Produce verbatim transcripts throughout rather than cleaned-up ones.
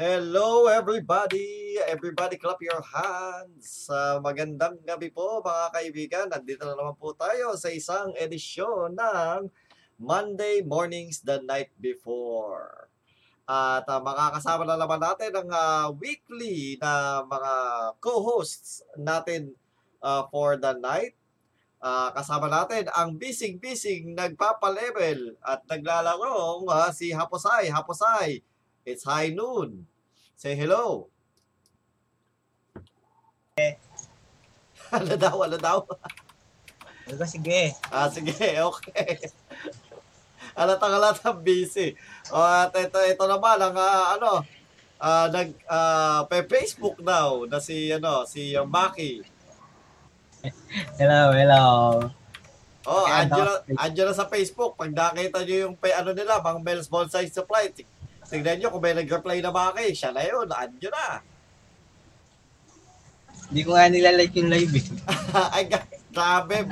Hello everybody! Everybody clap your hands! Uh, magandang gabi po mga kaibigan. Nandito na naman po tayo sa isang edisyon ng Monday Mornings the Night Before. At uh, makakasama na naman natin ang uh, weekly na mga co-hosts natin uh, for the night. Uh, kasama natin ang bisig-bisig nagpapalevel at naglalarong uh, si Haposay. Haposay, it's high noon. Say hello. Eh. Ano daw, ano daw? Ano sige. Ah, sige, okay. Alatang-alatang busy. O, at ito, ito naman, ang uh, ano, uh, nag, uh, pe Facebook daw, na si, ano, si uh, Macky. Hello, hello. Oh, okay, andyo na, andyo na sa Facebook. Pag nakita nyo yung, pe, ano nila, Mang Mel's Bonsai Supply, tignan nyo kung may nag-reply na ba kayo. Siya na yun. Andyo na. Hindi ko nga nilalike yung live eh. Ay, grabe.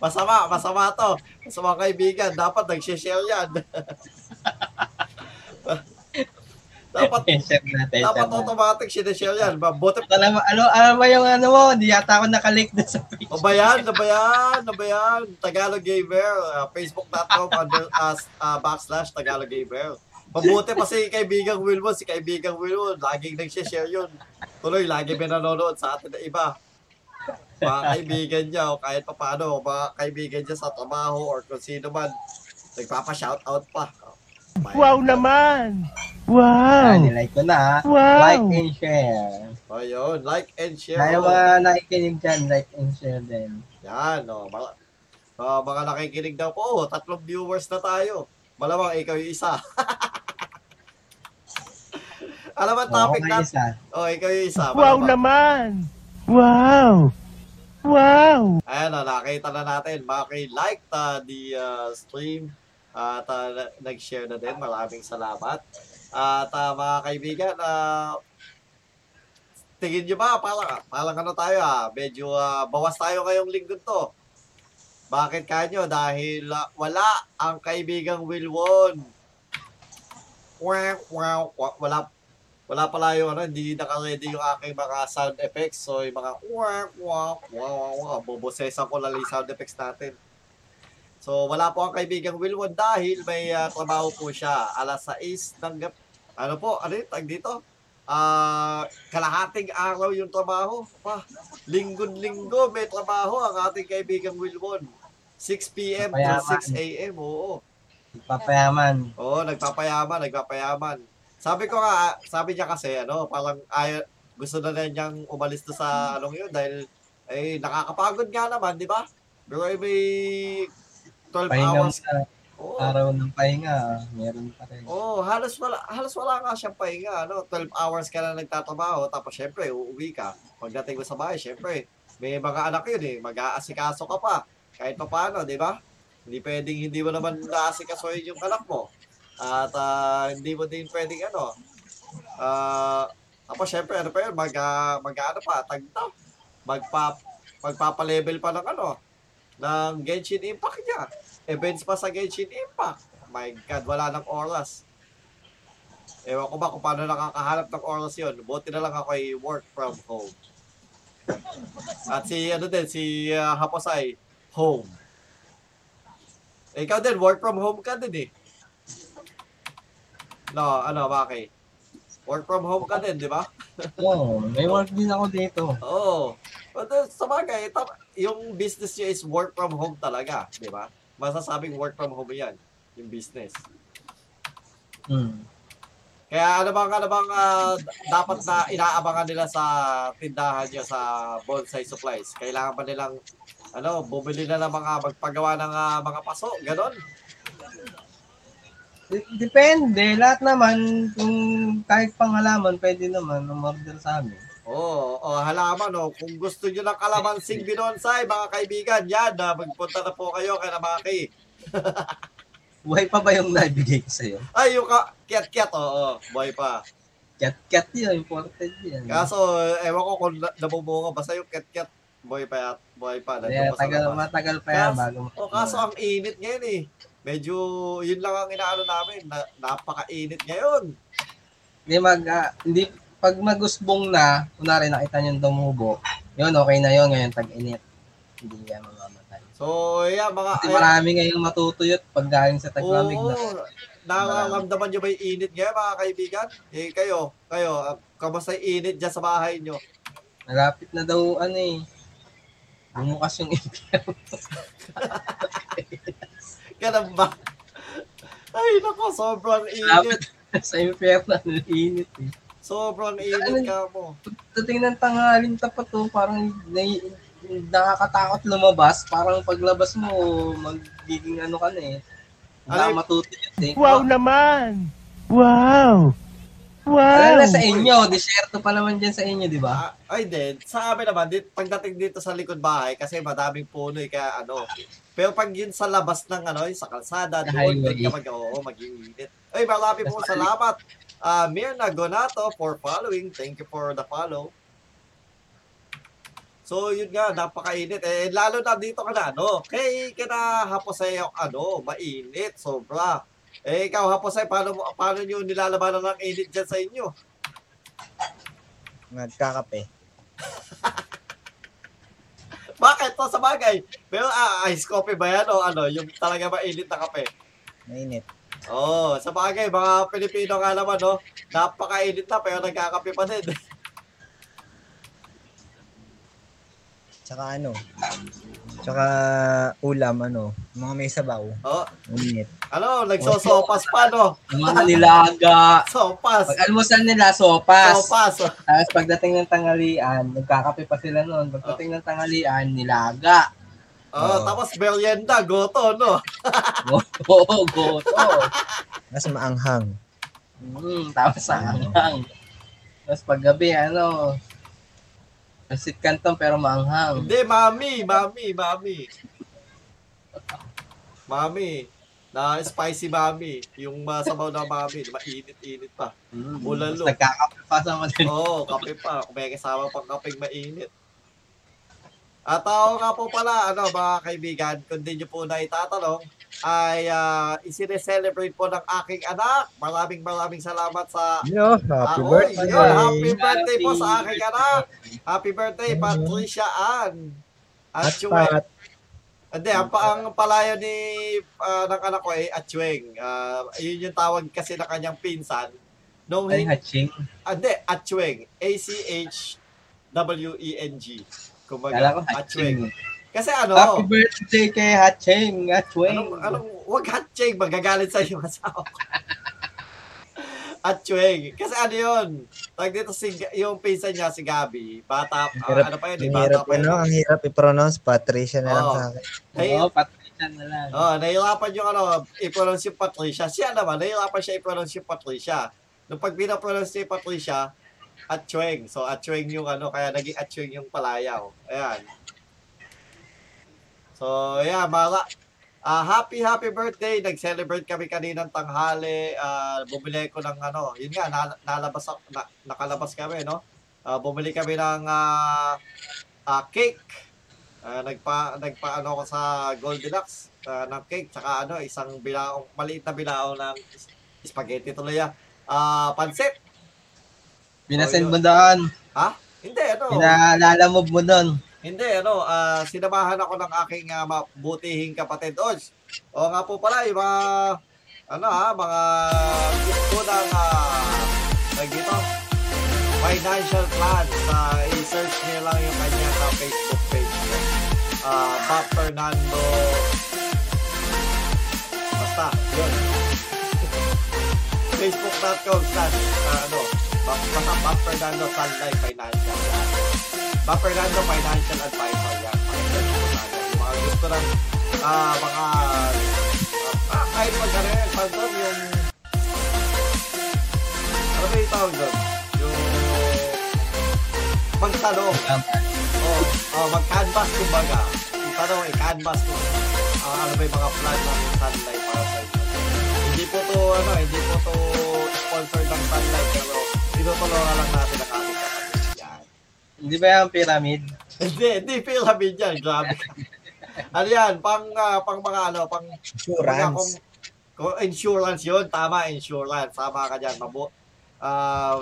Masama. Masama to. Masama kaibigan. Dapat nag-share yan. Dapat dapat automatic sinashare yan. Buti pa. Alam, ano, alam ba yung ano mo? Hindi yata ako nakalike na sa Facebook. O ba yan? O ba yan? O ba yan? Tagalog Gamer. Uh, Facebook dot com uh, uh, backslash Tagalog Gamer. Mabuti pa si kaibigang Wilwon, si kaibigang Wilwon, laging nag-share yun. Tuloy, lagi may nanonood sa atin na iba. Mga kaibigan niya o kahit papano, mga kaibigan niya sa trabaho or kung sino man, nagpapa-shoutout pa. May wow ito naman! Wow! Nilike ko na. Wow. Like and share. O yun, like and share. Kaya mga nakikinig dyan, like and share din. Yan, o. Mga, uh, mga nakikinig daw po, oh, tatlong viewers na tayo. Malamang ikaw yung isa. Alam ba topic oh, natin? Oh, ikaw yung isa. Wow ba? Naman! Wow! Wow! Ayan, nakita na natin. Maki-like uh, the uh, stream at uh, nag-share na din. Maraming salamat. At uh, mga kaibigan, uh, tingin nyo ba? Parang, parang ano tayo ah. Medyo uh, bawas tayo ngayong linggo to. Bakit kanyo? Dahil uh, wala ang kaibigang Wilwon. Wala Wala pala yung ano, hindi naka-ready yung aking mga sound effects. So, yung mga wah, wah, wah, wah, wah. Bobosesan ko lalo yung sound effects natin. So, wala po ang kaibigang Wilwon dahil may uh, trabaho po siya. alas sais ng gap. Ano po? Ano yung tag dito? Uh, kalahating araw yung trabaho. Pa, linggon-linggo may trabaho ang ating kaibigang Wilwon. six p m to six a m Oo. Nagpapayaman. Oo, nagpapayaman, nagpapayaman. Sabi ko nga, sabi niya kasi, ano, parang ay, gusto na rin niyang umalis na sa anong yun dahil, eh, nakakapagod nga naman, di ba? Pero eh, may twelve hours. Pahinga oh. Araw ng pahinga, meron pa rin. Oo, oh, halos wala, halos wala nga siyang pahinga, ano, twelve hours ka na nagtatrabaho, tapos syempre, uuwi ka. Pagdating mo sa bahay, syempre, may mga anak yun eh, mag-aasikaso ka pa, kahit pa paano, di ba? Hindi pwedeng, hindi mo naman naasikasoin yung anak mo. At uh, hindi mo din pwedeng ano. Uh, tapos syempre ano pa yun, mag, uh, mag ano pa, tagtaw. Magpa, magpapalevel pa ng ano, ng Genshin Impact niya. Events pa sa Genshin Impact. My God, wala ng oras. Ewan ko ba kung paano nakakahanap ng oras yun. Buti na lang ako ay work from home. At si ano din, si uh, Haposay, home. Ikaw din, work from home ka din eh. No, ano, Maki? Work from home ka din, di ba? Oo, oh, may work din ako dito. Oo. Oh. Sa bagay, yung business niya is work from home talaga, di ba? Masasabing work from home yan, yung business. Hmm. Kaya ano bang, ano bang uh, dapat na inaabangan nila sa tindahan niya sa bonsai supplies? Kailangan ba nilang, ano, bumili na ng mga magpagawa ng uh, mga paso, ganon? Depende, lahat naman, kung kahit pang halaman, pwede naman umorder sa amin. Oo, oh, oh, halaman, oh. Kung gusto nyo ng kalamansing binonsai, mga kaibigan, yan, ah, magpunta na po kayo kay Maki. Buhay pa ba yung nabigay ko sa'yo? Ay, yung kiat-kiat, oo, oh, buhay pa. Kiat-kiat yun, important yun. Kaso, ewan ko kung nabubunga, basta yung kiat-kiat, buhay pa, buhay pa. Yeah, tagal, matagal pa yan, bago. O, oh, kaso ang init ngayon eh. Medyo, yun lang ang inaano namin, na, napakainit ngayon. Hindi mag, uh, hindi, pag magusbong na, kunwari nakita nyo tumubo, yun, okay na yun, ngayon tag-init. Hindi yan mamamatay. So, yeah, mga... Kasi marami ngayong matutuyot pag galing sa taglamig na. Oo, nakakamdaman nyo ba yung init ngayon, mga kaibigan? Eh, kayo, kayo, kamusta yung init dyan sa bahay nyo? Malapit na daw, ano eh, bumukas yung impyerno. Ganun ba? Ay, naku, sobrang init. Sa impyerno, ang init eh. Sobrang init ka mo. Pagdating ng tanghalin tapat oh, parang nai, nakakatakot lumabas. Parang paglabas mo, magiging ano ka na eh. Ay, matutuyot eh. Wow naman! Wow! Wow! Alam na sa inyo, disyerto pa naman dyan sa inyo, di ba? Uh, ay, din. Sa amin naman, dit, pagdating dito sa likod bahay, kasi madaming puno eh, kaya ano. Pero pag yun sa labas ng ano, sa kalsada, doon, doon ka mag, oo, mag-iinit. Ay, marami po, salamat! Uh, Mirna Gonato for following. Thank you for the follow. So, yun nga, napakainit. Eh, lalo na dito ka na, no? Kaya kinahapos sa'yo, ano, mainit, sobra. Eh, ikaw, hapos ay paano, paano nyo nilalabanan ng edit dyan sa inyo? Nagkakape. Bakit? O, sa bagay. Pero, ah, ice coffee ba yan? O ano, yung talaga ba edit na kape? Mainit. Oo, oh, sa bagay, mga Pilipino nga naman, no? Napaka-edit na, pero nagkakape pa din. Tsaka ano, tsaka ulam, ano, mga may sabaw. Oo. Oh. Ulit. Ano, nagsosopas pa, no? Mga nilaga. Sopas. Pag-almusan nila, sopas. Sopas. Tapos pagdating ng tanghalian, nagkakape pa sila noon. Pagdating ng tanghalian, nilaga. Oh, oh, tapos merienda, goto, no? Oo, goto. Mas maanghang. Mm, tapos maanghang. Tapos paggabi, ano... Masit kantong pero maanghang. Hindi, mami, mami, mami. Mami. Na spicy mami. Yung masabaw na mami. Mainit-init pa. Mm, ulalo. Mas nagkakape pa sa mga. Oo, oh, kape pa. Kung may kasama pang kapeng mainit. At ako nga po pala, ano, mga kaibigan, kung di nyo po na itatanong, ay uh, isine-celebrate po ng aking anak. Maraming maraming salamat sa... Yo, happy uh, birthday! Yo, happy birthday po sa aking anak! Happy birthday, Patricia Ann! Atchweng. Hindi, ang, ang palayo ni, uh, ng anak ko ay Atchweng. Uh, yun yung tawag kasi na kanyang pinsan. No, ay, Hatching? Hindi, Atchweng. A C H W E N G. Kumbaga, Atchweng. Kasi ano... Happy birthday kay Hatcheng, Atchweng. Anong, anong, huwag Hatcheng, magagalit sa'yo asawa ko. Atchweng. Kasi ano yun, tag dito si, yung pinsan niya, si Gabi, bata, hirap, uh, ano pa yun, bata pa yun. Ano, ang hirap i-pronounce, Patricia na oh. lang sa akin. Oo, oh, Patricia na lang. Oo, oh, nahirapan yung ano, i-pronounce yung Patricia. Siya naman, nahirapan siya i-pronounce yung Patricia. Nung pag pinapronounce niya yung Patricia, Atchweng. So, Atchweng yung ano, kaya naging Atchweng yung palayaw. Ayan. So, yeah, mga, uh, happy, happy birthday. Nag-celebrate kami kaninang tanghali. Uh, bumili ko ng ano, yun nga, na, nalabas, na, nakalabas kami, no? Uh, bumili kami ng uh, uh, cake. Uh, nagpa, nagpaano ko sa Gold Deluxe uh, ng cake. Tsaka ano, isang bilaong, maliit na bilaong ng spaghetti tuloy ah. Uh, pansit. Pinasend mo doon. Ha? Hindi, ano? Pinalalamove mo doon. Hindi, ano? Uh, sinamahan ako ng aking uh, mabutihing kapatid. Ods. O nga po pala, yung mga, ano ha, mga gusto ng, uh, dito, financial plan. Uh, i-search nyo lang yung kanya na Facebook page. Uh, Bob Fernando. Basta, yun. Facebook dot com slash, uh, ano, basta Bob Fernando Sunday Financial. Bob Fernando Financial Advisor. Yan. Yung mga gusto ng uh, mga uh, kahit magkaroon pag-doon yung ano ba yung tawag doon? Yung magtanong. O, uh, mag-canvas kumbaga. Yung tanong, i-canvas kung uh, ano ba yung mga plan ng Sunday para sa inyo. Hindi po to, ano, hindi po to sponsor ng Sunday pero tinutulungan lang natin ang ating kapatid. Yan. Hindi ba yung pyramid? Hindi, hindi pyramid yan. Grabe. Ano yan? Pang, uh, pang mga ano, pang... Insurance. Pang, kung, kung insurance yun. Tama, insurance. Tama ka dyan. Mabu uh,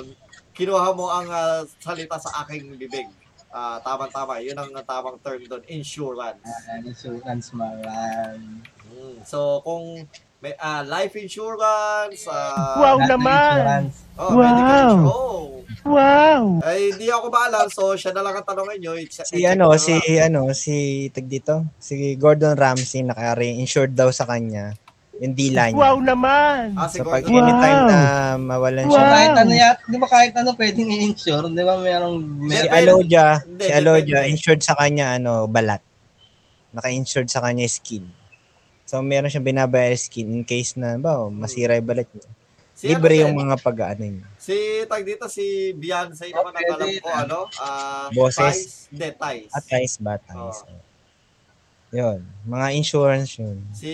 kinuha mo ang uh, salita sa aking bibig. Uh, Tama-tama, yun ang tamang term doon, insurance. Uh, insurance, maram. Mm. So, kung may uh, life insurance, uh, wow naman! Oh, wow! Medical insurance. Oh. Wow! Ay, hindi ako maalam, so siya na lang ang tanongin nyo. It's, si ano, si, ano, si, tag dito, si Gordon Ramsay, naka-re-insured daw sa kanya. Yung dila niya. Wow naman! Ah, so, pag wow. anytime na mawalan wow. siya. Kahit ano yan, di ba kahit ano pwedeng i-insure? Di ba mayroong... May... Si Alodia, si Alodia, insured sa kanya, ano, balat. Naka-insured sa kanya skin. So, meron siyang binabayar skin in case na, ba, masira yung balat niya. Si Libre ano, yung mga pag-ano niya. Si, tag dito, si Beyonce naman ang alam ko, ano? Uh, Boses. Ties. Ties. At ties ba? Ties. Oh. Yun, mga insurance yun. Si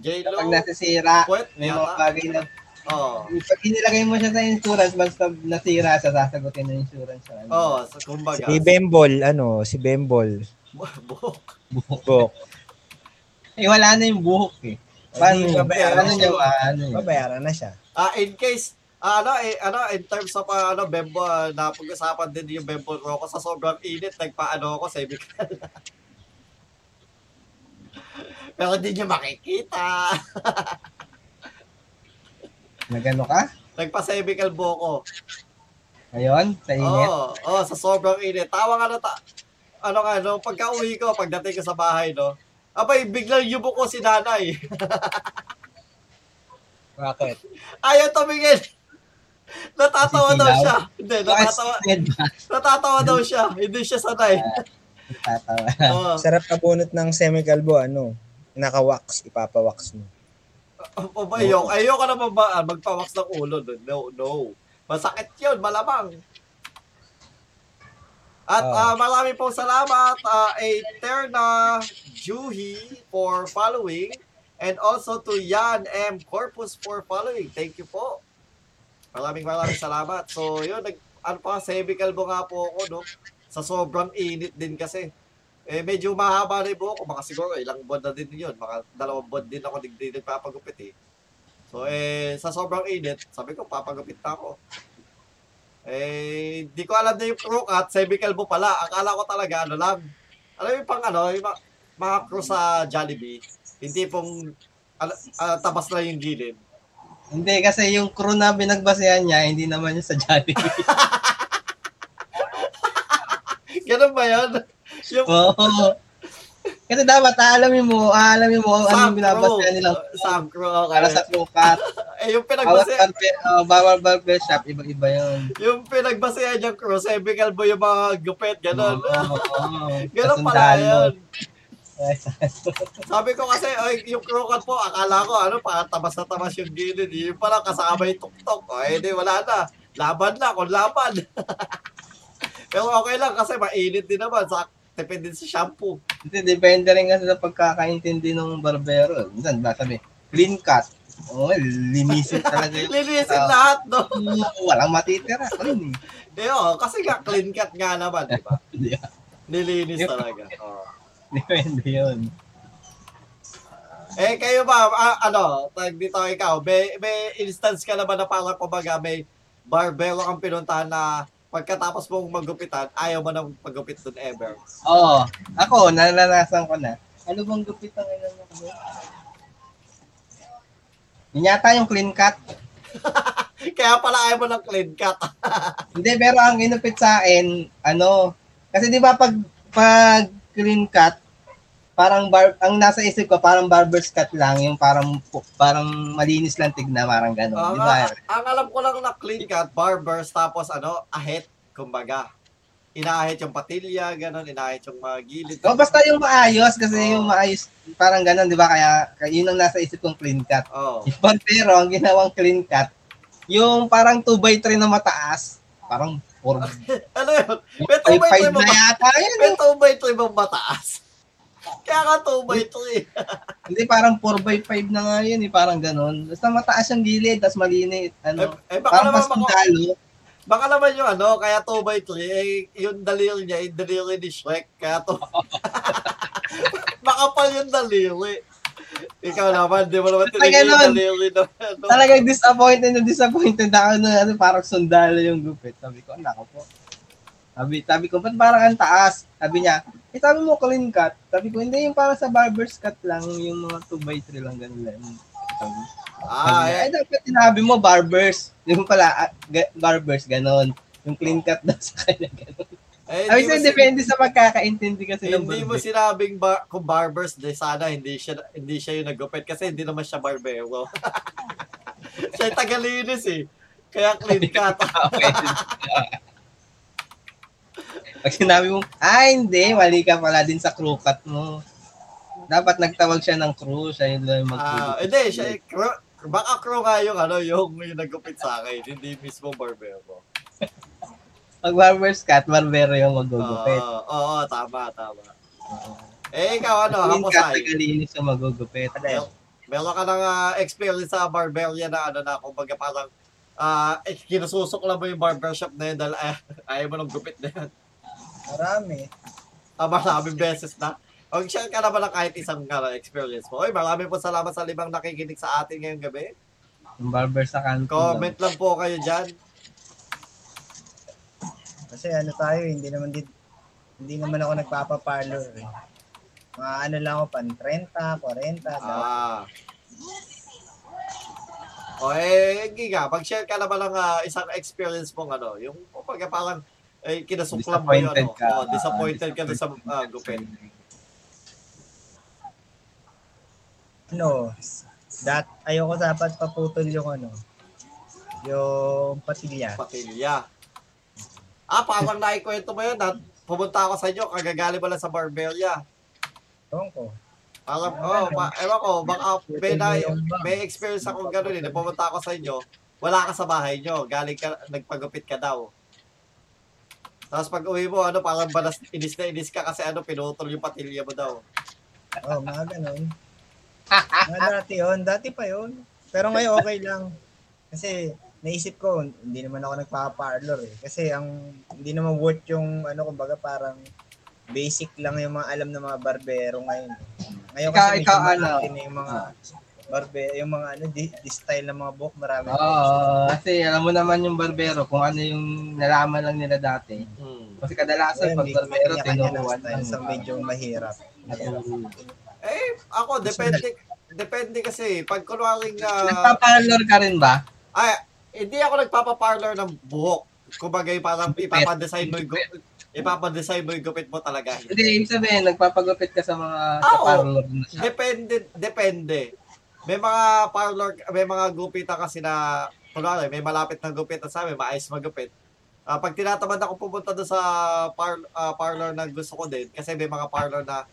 J-Lo. Kapag nasisira, Quet, may mga bagay na... Oh. Pag inilagay mo siya sa insurance, basta nasira, sasagutin ng insurance. Ano? Oo, oh, so, kumbaga. Si Bembol, ano, si Bembol. Buhok. Buhok. Eh, wala na yung buhok eh. Paano, paano niya, ano yun? Babayaran na siya. Ah, in case... Uh, ano, eh, ano, in terms of uh, ano, Bembol, napag-usapan din yung Bembol Roco sa sobrang init, nagpaano ko, semical. Pero hindi niya makikita. Nagano ka? Nagpa-sebical buko. Ayun, sa init. Oo, oh, oh, sa sobrang init. Tawa nga na, ta- ano nga, no? Pagka-uwi ko, pagdating ko sa bahay, no? Abay, biglang yubo ko si nanay. Bakit? Ayaw tumingin. Natatawa daw siya. Hindi, natatawa. Natatawa daw siya. Hindi siya sanay. Natatawa. Oh. Sarap kabunot ng semikalbo, ano? Naka-wax, ipapawax mo. O ba yung, ayoko na ba magpawax ng ulo? No, no. Masakit yun, malamang. At oh. uh, marami pong salamat, uh, Eterna Juhi for following and also to Yan M. Corpus for following. Thank you po. Maraming maraming salamat. So yun, nag, ano pa, semikalbo nga po ako, no? Sa sobrang init din kasi. Eh, medyo mahaba na yung buhok ko. Mga siguro, ilang buwan na din yun. Mga dalawang buwan din ako nagdidin papagupit eh. So, eh, sa sobrang init, sabi ko, papagupit na ako. Eh, di ko alam na yung crook at semikalbo pala. Akala ko talaga, ano lang. Alam yung pang ano, yung mga, mga crook sa Jollibee, hindi pong ala, ala, tabas na yung gilid. Hindi, kasi yung crook na binagbasehan niya, hindi naman yung sa Jollibee. Ganun ba yun? Yung... Oh. Kasi dapat aalamin mo, aalamin mo ano yung binabasa nila. Sam Crow. Para sa crocat. Eh, yung pinagbasa... Uh, bawal barber shop, iba-iba yun. Yung pinagbasa yan yung crow, semical mo yung mga gupet, gano'n. Oh, oh. Gano'n pala yun. Sabi ko kasi, ay, yung crocat po, akala ko, ano, parang tabas na tabas yung gilid. Yung parang kasama yung tuktok. Ay, di, wala na. Laban na, kung laban. Pero okay lang kasi mainit din naman. Sa, depende sa shampoo. Depende rin kasi sa pagkakaintindi ng barbero. Minsan ba sabi, clean cut. Oh, linisin talaga yun. Linisin uh, lahat, no? Walang matitira. Clean eh. Eh, oh, kasi nga, clean cut nga naman, di ba? Yeah. Nilinis talaga. Oh. Depende yun. Eh, kayo ba, uh, ano, dito ikaw, may, may instance ka naman na parang kumbaga may barbero kang pinuntahan na pagkatapos mong maggupitan, ayaw mo nang paggupit doon ever. Oo. Oh, ako, nalalasan ko na. Ano bang gupit ang ilan mo? Yun yata yung clean cut. Kaya pala ayaw mo ng clean cut. Hindi, pero ang inupit sa akin, ano, kasi di ba pag, pag clean cut, parang, bar, ang nasa isip ko, parang barber's cut lang, yung parang, parang malinis lang tignan, parang gano'n. Uh, di ba? Ang alam ko lang na clean cut, barbers, tapos ano, ahit, kumbaga. Inaahit yung patilya, gano'n, inaahit yung mga gilid. O, oh, basta yung maayos, kasi oh. yung maayos, parang gano'n, di ba? Kaya, yun ang nasa isip kong clean cut. Oh. But, pero, ang ginawang clean cut, yung parang two by three na mataas, parang four. Ano yun? May two by three ba mataas? May two by three ba mataas? Kaya ka two by three. Hindi, parang four by five na nga yun, eh, parang ganun. Basta mataas yung gilid, tas malinis. Ano, eh, eh, parang mas sundalo. Baka naman yung ano, kaya two by three, eh, yung daliri niya, yung daliri ni Shrek, kaya two... Baka pala yung daliri. Ikaw naman, di mo naman tinigil. Talagang disappointed na disappointed ako na ano, parang sundalo yung group eh. Sabi ko, anak ko po. Sabi, sabi ko, ba't parang ang taas? Sabi niya, eh sabi mo clean cut. Sabi ko, hindi, yung parang sa barber's cut lang, yung mga two by three lang, ganun lang. Sabi, ah, sabi, yeah. Ay, dapat sinabi mo, barbers. Yung pala, g- barbers, ganun. Yung clean cut daw sa kanya, ganun. Eh, I mean, depende sa pagkakaintindi kasi ng barber. Hindi mo sinabing bar- kung barbers, de, sana hindi siya, hindi siya yung nag-gupit kasi hindi naman siya barbero. Siya yung tagalinis eh. Kaya clean cut. Pag sinabi mo, ah hindi, mali ka pala din sa crew cut mo. Dapat nagtawag siya ng crew, siya yung mag-crew. Hindi, uh, siya yung crew. Baka crew nga yung, ano, yung, yung nag-gupit sa akin, hindi mismo barbero. Pag barber's cut, barbero yung magugupit. Oo, oo, tama, tama. Uh, eh, ikaw ano, Haposay? Tagalinis yung magugupit. Meron ka ng uh, experience sa barberia na ano na, kumbaga parang uh, eh, kinasusok lang mo yung barbershop na yun dahil ay, ayaw mo ng gupit na yun. Marami. Ah, maraming beses na. O, share ka naman ng kahit isang uh, experience mo. Oy, marami po salamat sa limang nakikinig sa atin ngayong gabi. Yung barber sa kanto. Comment lang po kayo dyan. Kasi ano tayo, hindi naman din hindi naman ako nagpapa-parlor. Eh. Mga ano lang ako, pan thirty, forty. Ah. O eh, Giga, pag-share ka naman ng uh, isang experience mong ano, yung pagka parang eh, kinasuklam mo yun. Ano, ka, oh, disappointed, disappointed ka na sa uh, gupin. Ano, that, ayoko dapat paputol yung ano, yung patilya. Patilya. Ah, parang naikwento mo yun, at pumunta ako sa inyo, kagagali pala sa barberia. Ewan ko. Parang, oh, ma- ewan ko, baka may, na- may experience akong gano'n eh, pumunta ako sa inyo, wala ka sa bahay nyo, galing ka, nagpagupit ka daw. Tapos pag uwi mo, ano, parang balas, inis na inis ka kasi ano, pinutol yung patilya mo daw. Oh, mga gano'n. Mga dati yun, dati pa yun. Pero ngayon okay lang. Kasi, naisip ko, hindi naman ako nagpa-parlor eh. Kasi ang hindi naman worth yung ano, kumbaga parang basic lang yung mga alam ng mga barbero ngayon. Ngayon kasi ikaw, ikaw, ano, yung mga barbero, yung mga ano, di, di style ng mga buhok, marami. Oo, kasi alam mo naman yung barbero, kung ano yung nalaman lang nila dati. Hmm. Kasi kadalasan, well, pag barbero, tinuruan lang. So medyo mahirap. mahirap. Eh, ako, depende, depende kasi, pag kunwaring na... Nagpa-parlor ka rin ba? Ay, hindi ako nagpapaparlor ng buhok. Kumbaga, parang ipapadesign mo yung gupit. Ipapadesign mo yung gupit mo talaga. Hindi, yung sabihin, nagpapagupit ka sa mga oh, sa parlor na siya. Depende, depende. May mga parlor, may mga gupita kasi na, kunwari, may malapit na gupit na sa amin, maayos magupit. Uh, pag tinatamad ako pumunta doon sa par, uh, parlor na gusto ko din, kasi may mga parlor na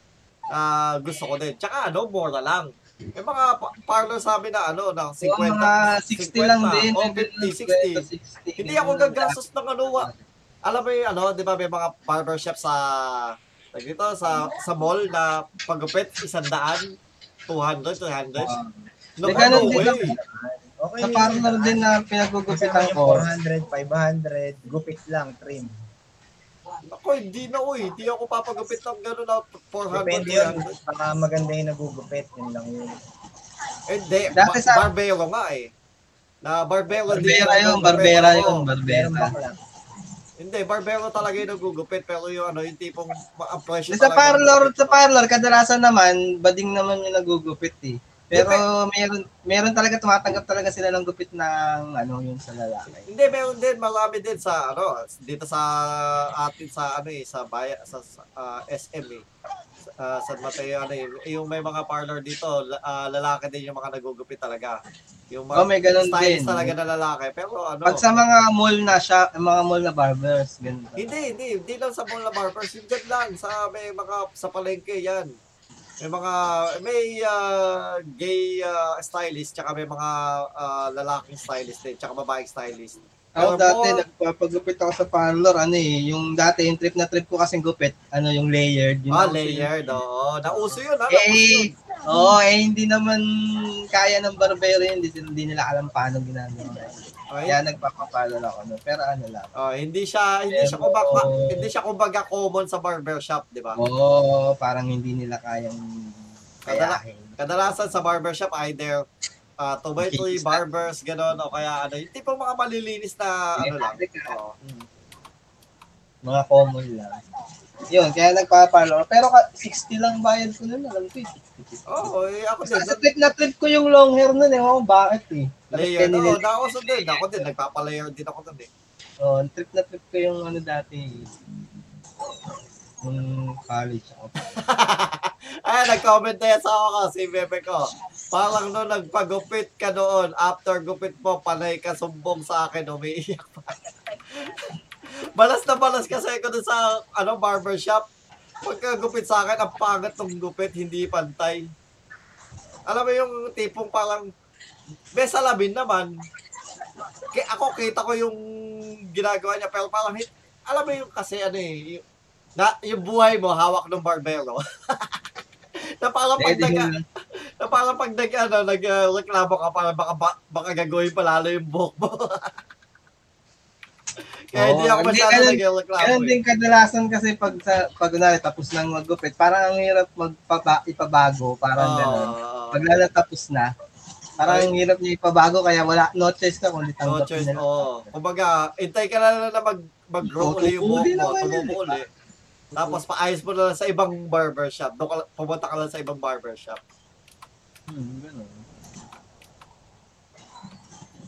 uh, gusto ko din. Tsaka, ano, mura lang. May mga pa- parlor sa amin na ano, ng fifty. Oh, mga sixty lang din. O, fifty, sixty. Hindi ako gagastos ng ano. Alam mo yung ano, di ba may mga barbershop sa, dito, sa sa mall na pagupit, isandaan, two hundred, three hundred. No, may ganun din lang. Okay. Sa parlor din na pinagugupitan ko. four hundred, five hundred, gupit lang, trim. Ako, hindi na uy. Hindi ako papagupit ng gano'n na four hundred. Depende yun. Baka maganda yung nagugupit. Yun lang yun. Eh, di. Ba- sa... Barbero nga eh. Na barbero. Barbera yun. Barbera yun. Barbera. Hindi. Barbero talaga yung nagugupit. Pero yung ano, yung tipong ma-appreciate. Sa parlor, sa parlor, kadalasan naman, bading naman yung nagugupit eh. Pero meron meron talaga tumatanggap talaga sila ng gupit ng ano yung sa lalaki. Hindi meron din marami din sa ano dito sa atin sa ano eh sa bayan sa uh, S M eh. Uh, San Mateo ano eh, yung may mga parlor dito uh, lalaki din yung mga nagugupit talaga. Yung mga oh, may ganun din talaga na lalaki pero ano pag sa mga mall na siya, mga mall na barbers ganun. Hindi hindi hindi lang sa mall na barbers, yung dyan lang sa may mga sa palengke yan. May mga, may uh, gay uh, stylist, tsaka may mga uh, lalaking stylist din, eh, tsaka babaeng stylist. Ako oh, dati, more... nagpapagupit ako sa parlor, ano eh, yung dati, yung trip na trip ko kasing gupit, ano yung layered. Yung ah, layered, oo. Nauso yun, ha? Eh, oo, oh, eh, hindi naman kaya ng barbero yun, hindi, hindi nila alam paano ginagawa. Okay. Kaya nagpapapalor ako, no? Pero ano lang. Oh, hindi siya, hindi siya kumbaga, oh, hindi siya kumbaga common sa barbershop, di ba? Oo, oh, parang hindi nila kayang Kadala, kadalasan sa barbershop, either uh, two by three barbers, gano'n, o kaya ano, yung tipong mga malilinis na ano lang. Oh. Mm. Mga common lang. Yun, kaya nagpapalo. Pero sixty lang bayad ko nun, alam ko eh. Oo, eh, ako din. Sa trip na trip ko yung long hair nun eh, ako bakit eh. Layer, oo, nakausod din. Ako din, nagpapalayer din ako nun eh. Oo, trip na trip ko yung ano dati eh. Yung college ako. Ay, nag-comment na yan sa ako si Bebe ko. Parang nun, nagpagupit ka noon. After gupit mo, panay ka sumbong sa akin, umiiyak pa. Balas na balas kasi ako dun sa ano, barbershop. Pagkagupit sa akin, ang pangat ng gupit, hindi pantay. Alam mo yung tipong parang, may salamin naman. K- ako, kita ko yung ginagawa niya, pero parang, alam mo yung kasi ano eh, yung, na, yung buhay mo, hawak ng barbero. Na parang pag nag, na parang pag nag, ano, nag-reklamo ka, parang baka, baka gagawin palalo yung buhok mo. Kaya hindi ako masyado nag-reklamo. Kaya din kadalasan kasi pag, sa, pag na, tapos nang maggupit, parang ang hirap magpapa, ipabago, parang oh, gano'n. Pag na tapos na, parang ang hirap niya ipabago, kaya wala, no choice ka kung itanggapin no choice, na lang. Oh. Kumbaga, intay ka na na mag, mag-grow ulit yung buhok mo, tumubo ulit. Tapos paayos mo na lang sa ibang barbershop. Doon ka, pumunta ka lang sa ibang barbershop. Hmm, gano'n.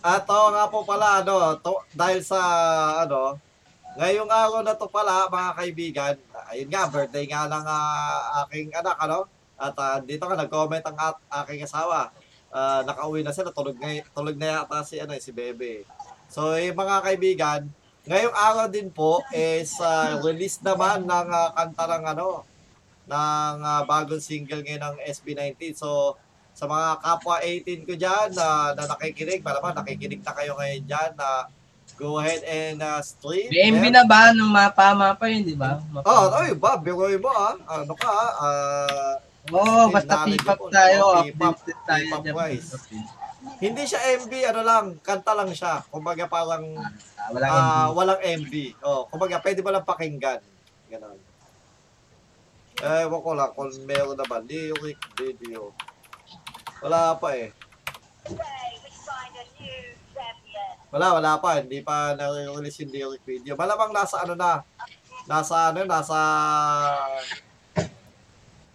At oo nga po pala, ano, to, dahil sa, ano, ngayong araw na to pala, mga kaibigan, ayun nga, birthday nga ng uh, aking anak, ano, at uh, dito nga, nag-comment ang at, aking asawa. Uh, nakauwi na sila, tulog na, tulog na yata si, ano, si Bebe. So, yung mga kaibigan, ngayong araw din po is uh, release naman ng uh, kanta ng ano ng uh, bagong single ngayon ng S B nineteen. So sa mga kapwa eighteen ko diyan uh, na nakikinig, malamang nakikinig na kayo ngayon diyan na uh, go ahead and uh, stream. B M B na ba ng mapa mapa yun, di ba? Oo, oh, oy, ba, biroy mo ah. Ano ka ah? Uh, oh, basta P-pop tayo, P-pop tayo. Hindi siya M V, ano lang, kanta lang siya. Kumbaga parang ah, walang, uh, M V. Walang M V. Oh, kumbaga pwede mo lang pakinggan. Ganun. Eh, wala ko lang kung meron na ba lyric video. Wala pa eh. Wala, wala pa. Hindi pa na-release yung lyric video. Malamang nasa ano na. Nasa ano, nasa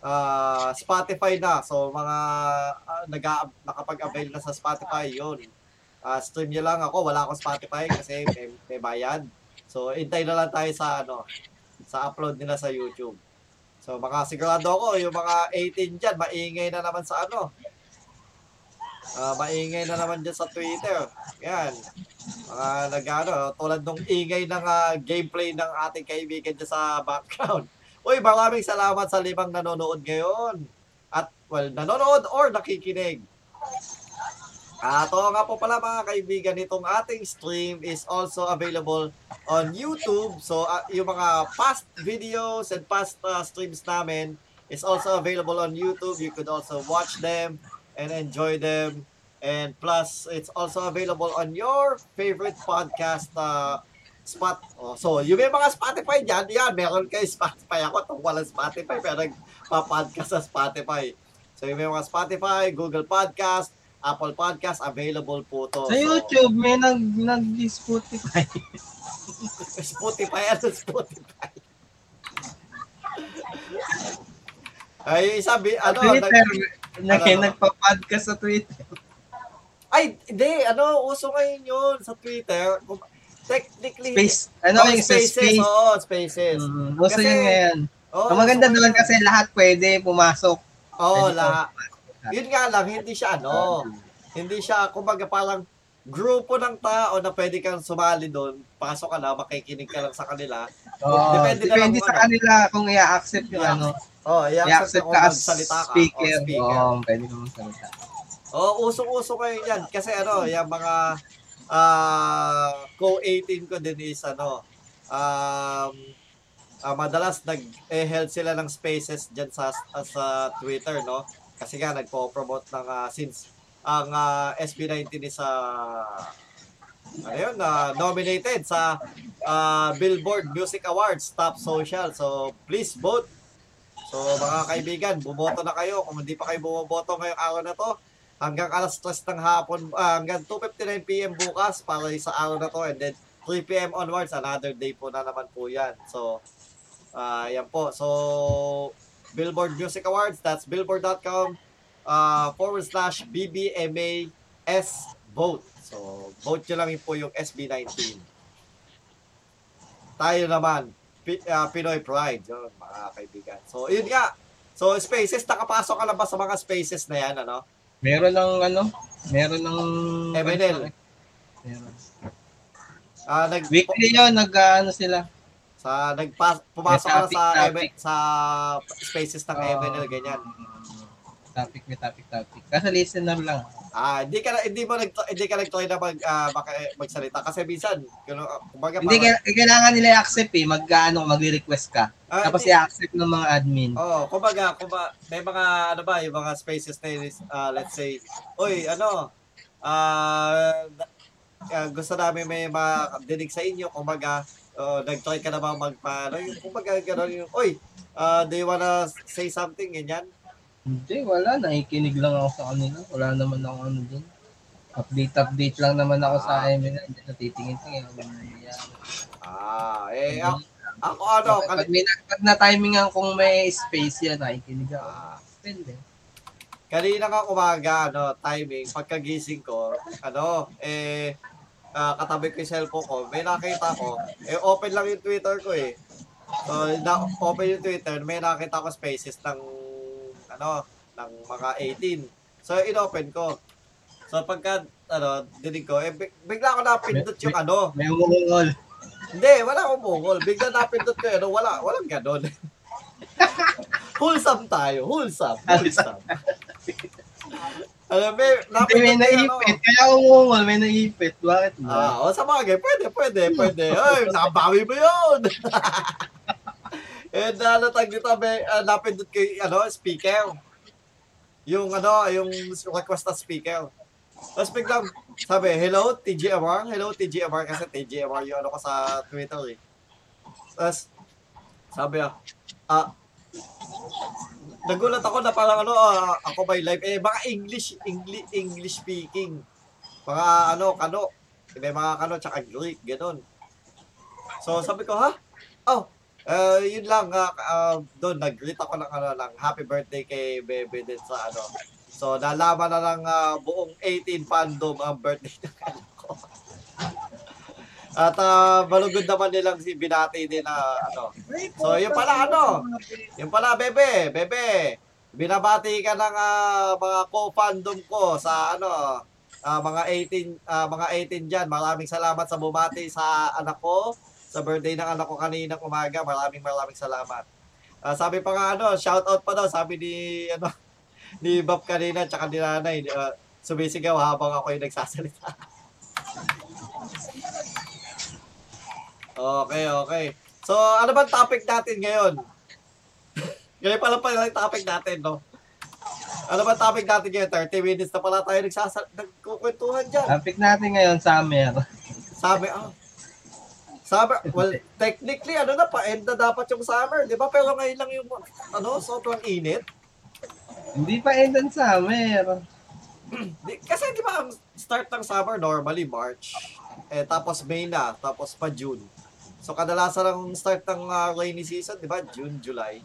Uh, Spotify na. So, mga uh, naga, nakapag-avail na sa Spotify, yun. Uh, stream nyo lang ako. Wala akong Spotify kasi may, may bayad. So, intay na lang tayo sa, ano, sa upload nila sa YouTube. So, mga sigurado ako, yung mga eighteen dyan, maingay na naman sa, ano, uh, maingay na naman dyan sa Twitter. Yan. Mga nag-ano, tulad nung ingay ng uh, gameplay ng ating kaibigan dyan sa background. Uy, maraming salamat sa limang nanonood ngayon. At, well, nanonood or nakikinig. At oo nga po pala mga kaibigan, itong ating stream is also available on YouTube. So, uh, yung mga past videos and past uh, streams namin is also available on YouTube. You could also watch them and enjoy them. And plus, it's also available on your favorite podcast uh spot. Oh, so, yung may mga Spotify dyan, yan, meron kayo Spotify. Ako itong walang Spotify, pero nagpa-podcast sa Spotify. So, yung may mga Spotify, Google Podcast, Apple Podcast, available po ito. Sa so, YouTube, may nag-Spotify. Spotify, ano Spotify? Ay, sabi, ano? Twitter, nag- ano? Nagpa-podcast sa Twitter. Ay, hindi, ano, uso ngayon yun sa Twitter. Technically, space, ano yung spaces? Spaces. Oo, spaces. Mm, gusto kasi, yun ngayon. Oh, ang maganda so, naman kasi lahat pwede pumasok. Oo, oh, lahat. Yun nga lang, hindi siya ano, hindi siya, kumbaga parang grupo ng tao na pwede kang sumali doon, pasok ka na, makikinig ka lang sa kanila. Oh, depende, depende lang sa ano. Kanila kung i-accept yung yeah. ano. Oo, oh, i-accept ka as speaker. Oo, speaker. Oh, pwede naman salita. Oo, oh, usok-usok kayo yan. Kasi ano, yung mga ah uh, co eighteen ko din is ano um uh, madalas nag-held eh, sila ng spaces diyan sa sa Twitter no kasi nga nagpo-promote ng uh, since ang uh, S B nineteen is uh, ano yun, uh, nominated sa uh, Billboard Music Awards Top Social so please vote So mga kaibigan, bumoto na kayo. Kung hindi pa kayo bumoboto ngayong araw na to, hanggang alas tres ng hapon, uh, hanggang two fifty-nine p m bukas para sa araw na to. And then three p m onwards, another day po na naman po yan. So, uh, yan po. So, Billboard Music Awards, that's billboard dot com uh, forward slash B B M A S vote. So, vote nyo lang po yung S B nineteen. Tayo naman. P uh, Pinoy Pride, yun, mga kaibigan. So, yun nga. So, spaces, nakapasok ka na ba sa mga spaces na yan, ano? Meron ng, ano? Meron ng... M N L. Meron. Ah, nag... Weekly yun, nag, ano sila? Sa, nagpas... Pumasok ka na sa, topic. Sa spaces ng uh, M N L, ganyan. Topic, may topic, topic. Kasi listener lang. Ah, hindi ka hindi mo nag hindi ka nag-try na mag uh, magsalita kasi minsan kumbaga hindi parang, kailangan nila i-accept eh mag-aano magre-request ka. Ah, tapos i-accept ng mga admin. Oh, kumbaga, kumbaga may mga ano ba yung mga spaces na uh, let's say, oy, ano ah uh, gusto namin may ma-dinig sa inyo kumbaga uh, nag-try ka na ba magpa ano yung kumbaga gano'n yung oy, uh, do you wanna say something ganyan? Hindi, wala. Nakikinig lang ako sa kanila. Wala naman ako ano din. Update-update lang naman ako ah. sa M N L. Hindi natitingin-tingin. Ah, eh, ako, ako ano? Pag, pag na-timingan kung may space yan, nakikinig ako. Ah. Pwede. Kanina nga umaga, ano, timing, pagkagising ko, ano, eh, uh, katabi ko yung cellphone ko, may nakita ko, eh, open lang yung Twitter ko eh. So, na-open yung Twitter, may nakita ko spaces ng ano, ng mga eighteen. So, in-open ko. So, pagka, ano, dinig ko, eh, bigla ko napindot yung may, ano. May umungol. Hindi, wala akong umungol. Bigla napindot ko, ano, wala, walang ganon. Wholesome tayo, wholesome, wholesome. Alam, may, napindot may naipit, ano. Kaya umungol, may naipit. Bakit mo? Ah, o, sa bagay, pwede, pwede, pwede. Ay, nakabawi mo yun. Eh nalatag dito may uh, napindot kay ano speaker. Yung ano, yung request na speaker. Tapos biglang sabi, hello T G M R, hello T G M R kasi T G M R yung ano ko sa Twitter eh. Tapos sabi ah, ah nagulat ako na parang ano, ah, ako by live eh baka English, English English speaking. Mga ano, kano, may mga kano tsaka Greek, ganoon. So sabi ko ha? Oh, Uh, yun lang, uh, uh, doon, nag-greet ako ng, ano, ng happy birthday kay Bebe din sa ano. So, nalaman na lang uh, buong eighteen fandom ang birthday ng anak ko. At uh, malugod naman nilang si binati din na uh, ano. So, yun pala ano, yun pala Bebe, Bebe, binabati ka ng uh, mga co-fandom ko sa ano, uh, mga eighteen, uh, mga eighteen dyan. Maraming salamat sa bumati sa anak ko. Sa birthday ng anak ko kanina umaga, maraming maraming salamat. Uh, sabi pa nga ano, shout out pa daw, sabi ni, ano, ni Bob kanina, tsaka ni nanay, uh, sumisigaw habang ako yung nagsasalita. Okay, okay. So, ano bang topic natin ngayon? Ngayon pala pala yung topic natin, no? Ano bang topic natin ngayon? thirty minutes na pala tayo nagsasal- nagkukwentuhan dyan. Topic natin ngayon, summer. Summer, oh. Summer, well, technically, ano na, pa-end na dapat yung summer, di ba? Pero ngayon lang yung, ano, sobrang init. Hindi pa-end ang summer. Kasi di ba, ang start ng summer, normally, March. Eh, tapos May na, tapos pa June. So, kadalasan ang start ng uh, rainy season, di ba? June, July.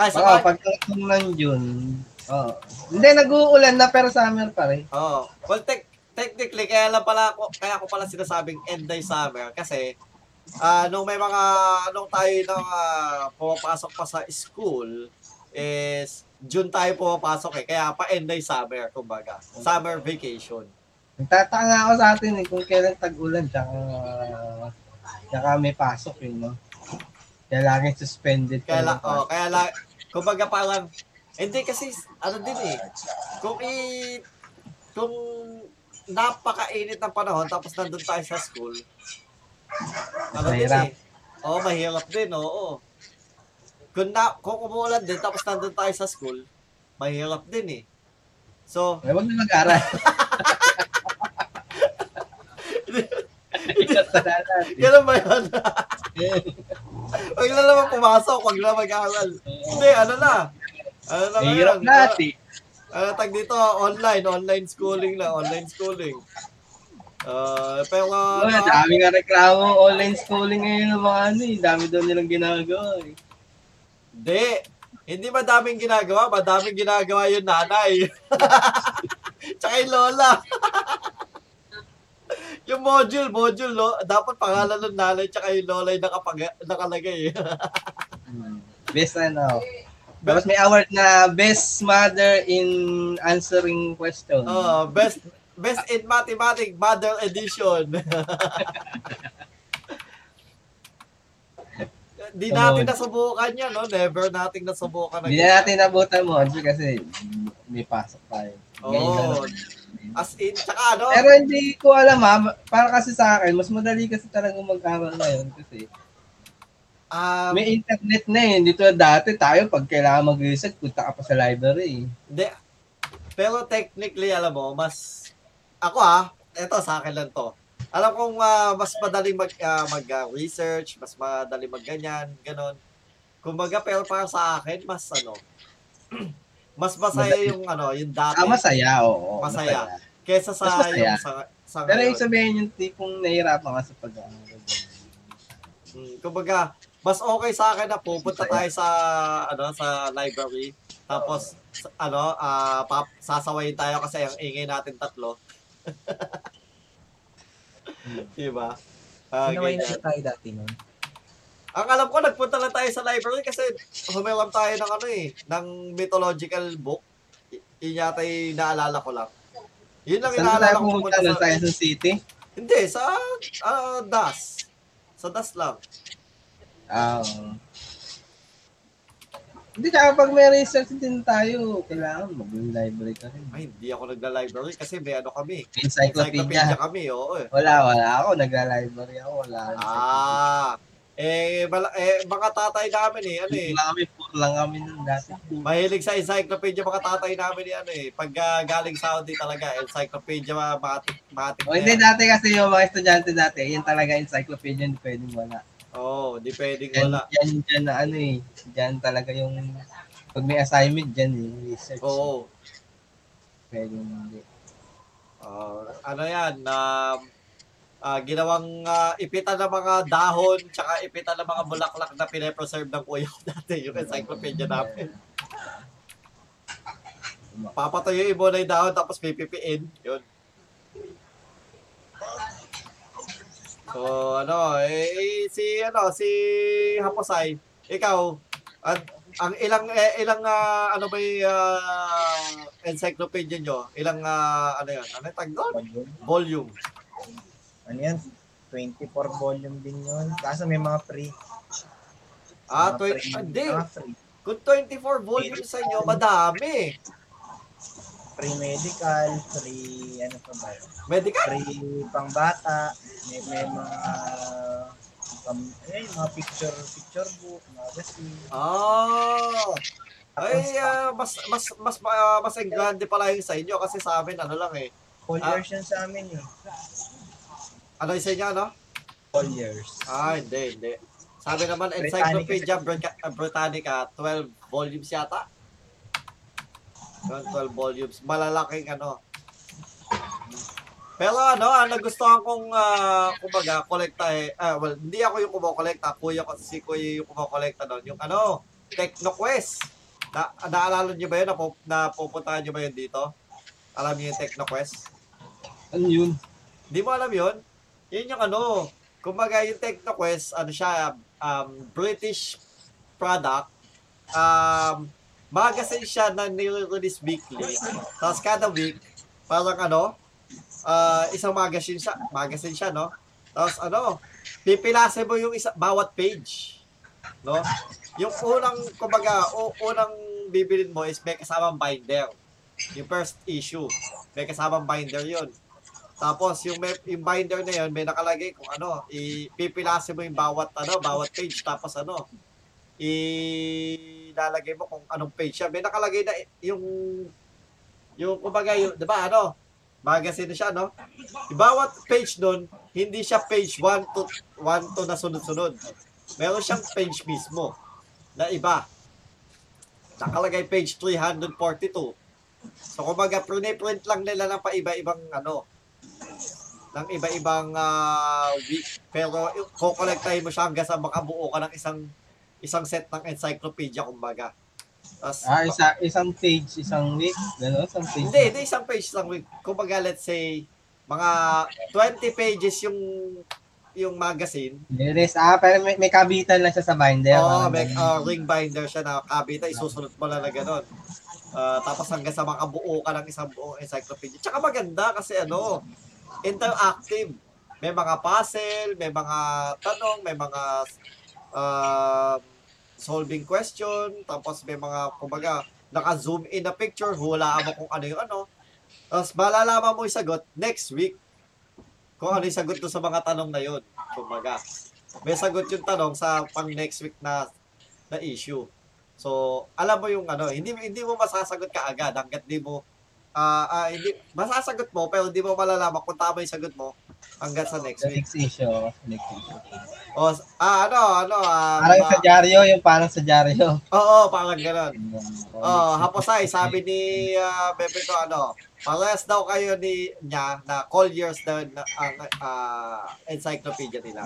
Ay, so, oh, pagkakang ng June. Oh. Hindi, nag-uulan na, pero summer pa rin. Oh. Well, tech, Technically, kaya lang pala ako, kaya ako pala sinasabing end na yung summer kasi uh, nung may mga, nung tayo nang uh, pumapasok pa sa school is June tayo pumapasok eh, kaya pa-end na yung summer, kumbaga. Summer vacation. Nagtataka nga ako sa atin eh, kung kailan tag-ulan, tsaka, uh, tsaka may pasok eh, no? Kaya laging suspended. Kaya lang, oh, kaya lang, kumbaga parang, hindi kasi, ano din eh, kung i, kung, napakainit ng panahon tapos nandun tayo sa school. Ano mahirap. Din eh. Oo, mahirap din, oo. Kung, na, kung umuulan din tapos nandun tayo sa school, mahirap din eh. So... Ay, huwag na mag-aral. Ganun ba yun? Huwag na naman pumasok, huwag na mag-aral. Hindi, ano na. Ano na ngayon? Ano tag dito? Online, online schooling na, online schooling. Uh, pero uh, oh, dami nga reklamo online schooling ngayon ng mga ano eh. Dami daw nilang ginagawa eh. Hindi. Hindi madaming ginagawa. Madaming ginagawa yung nanay. Tsaka yung lola. Yung module, module, lo, dapat pangalan ng nanay tsaka yung lola yung nakapag- nakalagay eh. Best ano. Tapos may award na best mother in answering question. Oh, best Best in Mathematics Model Edition. Di natin nasubukan yan, no? Never natin nasubukan. Di natin nabutan mo kasi may pasok tayo. Oo. Oh, as in, tsaka ano? Pero hindi ko alam ha, para kasi sa akin, mas madali kasi talagang mag-aral ngayon kasi Um, may internet na eh. Dito dati tayo, pag kailangan mag-research, punta ka pa sa library. Hindi. Pero technically, alam mo, mas, ako ah, eto sa akin lang to. Alam kong uh, mas madaling mag, uh, mag-research, mas madaling mag-ganyan, ganon. Kumbaga, pero para sa akin, mas ano, mas masaya yung ano, yung dati. Ah, masaya, oo. Masaya. masaya. Kesa sa masaya. Yung sa, sa pero yung sabihin yung tipong nahihirapan ka sa pag-ano. Hmm, kumbaga, mas okay sa akin na pupunta tayo sa, ano, sa library. Tapos, ano, uh, pap- sasawayin tayo kasi ang ingay natin tatlo. Diba? Uh, Sinawayin na tayo dati nun. Ang alam ko, nagpunta lang tayo sa library kasi humiram tayo ng ano eh, ng mythological book. Yun yata yung naalala ko lang. Yun lang inaalala ko. Pumunta lang tayo sa city? Hindi, sa uh, D A S. Sa D A S lang. Ah, um. Hindi, kapag may research din tayo, kailangan mag-library ka rin. Ay, hindi ako nagla-library kasi may ano kami. Encyclopedia kami, oo. Eh. Wala, wala ako. Nagla-library ako. Wala. Ah, eh, bala, eh, mga tatay namin eh, ano eh. Puro lang kami, puro lang kami nun dati. Mahilig sa encyclopedia, mga tatay namin eh, ano eh. Pag uh, galing sa Saudi talaga, encyclopedia, mga matik, matik. Oh, hindi, dati kasi yung mga estudyante dati, yan talaga encyclopedia, hindi pwedeng wala. Oo, oh, di pwedeng wala. Yan, yan na ano eh. Yan talaga yung, pag may assignment, yan yung research. Oo. Pwedeng hindi. Uh, ano yan, uh, uh, ginawang uh, ipitan ng mga dahon, tsaka ipitan ng mga bulaklak na pinapreserve ng kuya ko dati, yung encyclopedia namin. Papatuyuin mo na yung dahon, tapos may pipiin. Yun. So, ano, eh, si, ano, si Haposay, ikaw, at, ang ilang, eh, ilang, uh, ano ba yung uh, encyclopedia nyo? Ilang, uh, ano yun? Ano yung tag doon? Volume. Ano yan? twenty-four volume din yun. Kaso may mga free. Ah, hindi. Kung twenty-four volume sa inyo, madami. Free medical, free ano pa ba? Medical? Free pangbata, may, may mga um, eh, mga picture picture book, magazine. Oh. Ay, uh, mas mas mas uh, mas ang grande pala yung sa inyo kasi sa amin ano lang eh. Colliers ah, sa amin eh. Ano yung sa inyo, ano? Colliers. Ah, hindi, hindi. Sabi naman Encyclopedia Britannica, twelve volumes yata. twelve volumes. Malalaking ano. Pero ano, ang nagustuhan kong uh, kumbaga, kolekta eh. Ah, well, hindi ako yung kumokolekta. Kuya ko, si Kuya yung kumokolekta doon. Yung ano, Techno Quest. Na, naalala nyo ba yun? Napup- napupuntahan nyo ba yun dito? Alam nyo yung Techno Quest? Ano yun? Hindi mo alam yun? Yun yung ano. Kumbaga yung Techno Quest, ano siya, um, British product. Um, magazine siya na nire-release weekly. Tapos kada week, parang ano, uh, isang magazine siya, magazine siya, no? Tapos ano, pipilase mo yung isa, bawat page, no? Yung unang, kumbaga, o, unang bibilin mo is may kasamang binder. Yung first issue, may kasamang binder yun. Tapos yung, may, yung binder na yun, may nakalagay kung ano, ipipilase mo yung bawat, ano, bawat page, tapos ano, i lalagay mo kung anong page siya. May nakalagay na yung yung kumbaga yung, 'di ba ano? Magazine siya, no? Bawat page doon, hindi siya page one to one to na sunod-sunod. meron siyang page mismo na iba. Nakalagay page three forty-two. So kumbaga print lang nila ng paiba-ibang ano, ng iba-ibang uh, week. Pero kukolektahin mo siya hanggang sa makabuo ka ng isang isang set ng encyclopedia kumbaga. As, ah, isa, isang page, isang week, gano'n? Isang page. Hindi, hindi isang page lang week. Kumbaga, let's say, mga twenty pages yung yung magazine. Yes, ah, pero may, may kabitan lang siya sa binder. Oo, oh, may uh, ring binder siya na kabitan, isusunod mo lang na gano'n. Uh, tapos hanggang sa makabuo ka ng isang buong encyclopedia. Tsaka maganda kasi ano, interactive. May mga puzzle, may mga tanong, may mga... Uh, solving question, tapos may mga, kumbaga, naka-zoom in na picture, hulaan mo kung ano yung ano. Tapos malalaman mo yung sagot next week kung ano yung sagot doon sa mga tanong na yun. Kumbaga, may sagot yung tanong sa pang next week na, na issue. So, alam mo yung ano, hindi, hindi mo masasagot ka agad hanggat di mo, uh, uh, hindi, masasagot mo, pero hindi mo malalaman kung tama yung sagot mo hanggang sa next week. Next issue. Next issue. O, ah, ano, ano, ah, parang ma- sa dyaryo, yung parang sa dyaryo. Oo, oh, oh, parang gano'n. Oo, oh, Haposay, sabi ni uh, Bebe ko, ano, parehas daw kayo ni, niya, na Colliers daw ang uh, encyclopedia nila.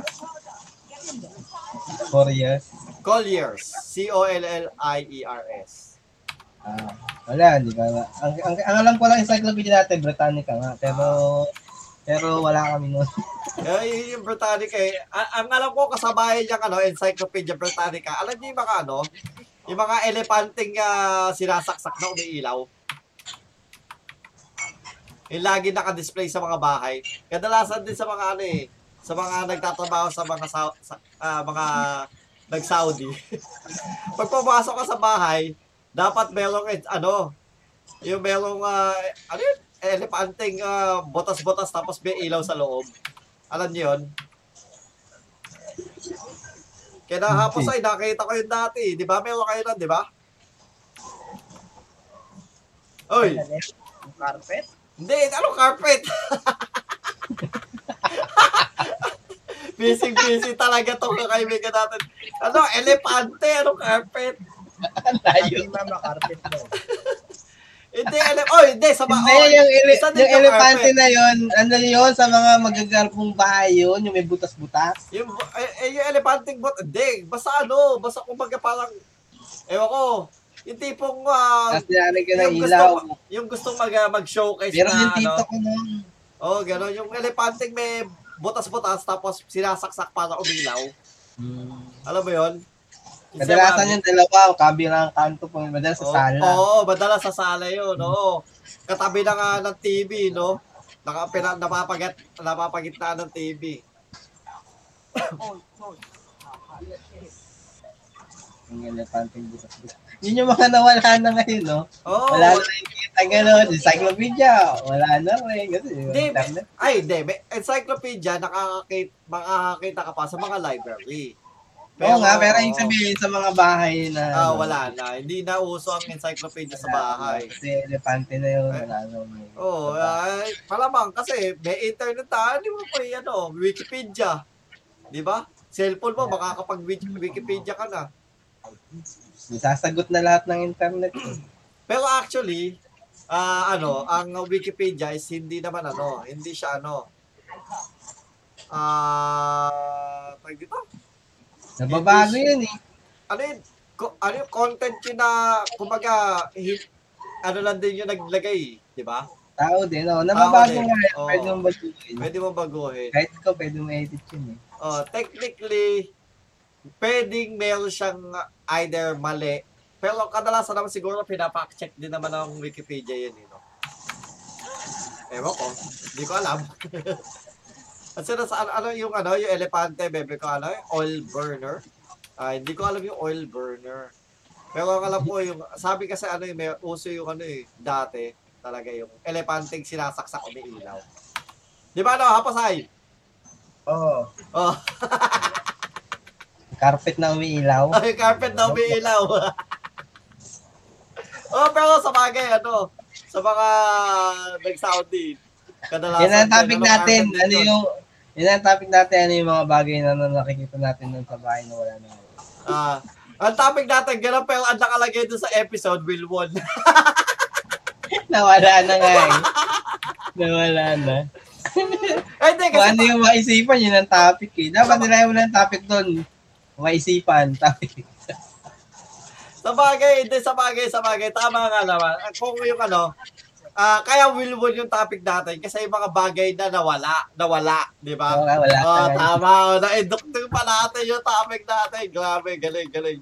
Colliers? Colliers. C O L L I E R S. Ah, wala, di ba? Ang, ang, ang alam ko lang encyclopedia natin, Britannica nga, pero... Ah. Pero wala kami nun. Ay, yung Britannica eh. Ang alam ko kasabay niyang ano, Encyclopedia Britannica. Alam niyo yung mga ano, yung mga elepanting uh, sinasaksak na umiilaw. Yung lagi naka-display sa mga bahay. Kadalasan din sa mga ano eh, sa mga nagtatrabaho sa mga, sa, uh, mga nag-Saudi. Pag pumasok ka sa bahay, dapat merong ano, yung merong, uh, ano yun? Elepanting uh, botas-botas tapos may ilaw sa loob. Alam niyo yun? Kaya hapos ay nakita ko yun dati. Di ba? Meron kayo nun, di ba? Uy! Carpet? Hindi, anong carpet? Busy-busy talaga itong kakaibigan natin. Ano? Elepante? Anong carpet? Layo. Mama, carpet mo. Hindi, ele- oh, hindi, sa ba- hindi, oh, yung, ele- yung elepante carpet na yun, ano yun, sa mga magagarpong bahay yun, yung may butas-butas. Yung, eh, yung elepanting butas, hindi, basta ano, basta kumbaga parang, ewan ko, yung tipong, uh, yung, gusto, yung gusto mag- mag-showcase pero na, ano, oh, gano'n, yung elepanting may butas-butas, tapos sinasaksak para umilaw. Hmm. Alam mo yun? Kadalasan yung dalawa, kabilang kanto po, madalas sa sala. Oo, madalas sa sala yun, oo. Katabi na nga ng T V, no? Naka, pina, napapagat, napapagitnaan ng T V. Ang elepanting butas. Yun yung mga nawala na ngayon, no? Oh, wala na yung kita gano'n, encyclopedia, wala na rin. Kasi, di, na. Ay, hindi. Encyclopedia, nakakakita, makakakita ka pa sa mga library. Pero, oo nga, pero yung sabihin sa mga bahay na... Ah, wala na. Hindi na uso ang encyclopedia sa bahay. Kasi elepante na yun. Oo, ay, malamang kasi may internet na, hindi mo po yung ano, Wikipedia. Di ba? Cellphone mo, makakapag-Wikipedia ka na. Sasagot na lahat ng internet. Pero actually, uh, ano, ang Wikipedia is hindi naman ano, hindi siya ano, ah, uh, pag dito? Nababago yun eh. Ano yun? Ko, ano yung content yun na, kumbaga, hit, ano lang din yung naglagay, di ba? Tao din, o. Oh. Nababago nga yun. Oh. Pwede mong baguhin. Pwede mong baguhin. Kahit ko, pwede mong edit yun eh. Oh, technically, pwedeng meron siyang either mali. Pero kadalasan naman siguro, pinapack-check din naman ng Wikipedia yun eh. No? Ewan ko. Hindi ko alam. At sinasaan, ano yung ano, yung elepante, bebe ko, ano, oil burner. Ah, hindi ko alam yung oil burner. Pero ang alam ko, yung, sabi kasi ano, yung, may uso yung ano, yung dati, talaga yung elepanteng sinasaksak o may ilaw. Di ba ano, Haposay? Oo. Oh. Oh. Carpet na umiilaw. Oh, carpet na umiilaw. Oh, pero sa bagay, ano, sa mga nag-Saudi, kadalasan. Yan ang topic natin, ano yung, Yun ang topic natin, ano yung mga bagay na, na nakikita natin nun sa bahay na wala na. Ah, ang topic natin, ganun pa yung ang nakalagay doon sa episode, Wilwon. Nawala na nga eh. Nawala na. Ay, teka, kasi ano yung maisipan, yun ang topic eh. Dapat nila yung walang topic doon. Maisipan, topic. Sabagay, hindi, sabagay, sabagay. Tama nga naman. Kung yung ano, Uh, kaya Wilwon yung topic natin kasi yung mga bagay na nawala, nawala, di ba? Wala, wala. Oh, tama, oh, na-inductive pa natin yung topic natin. Grabe, galing, galing.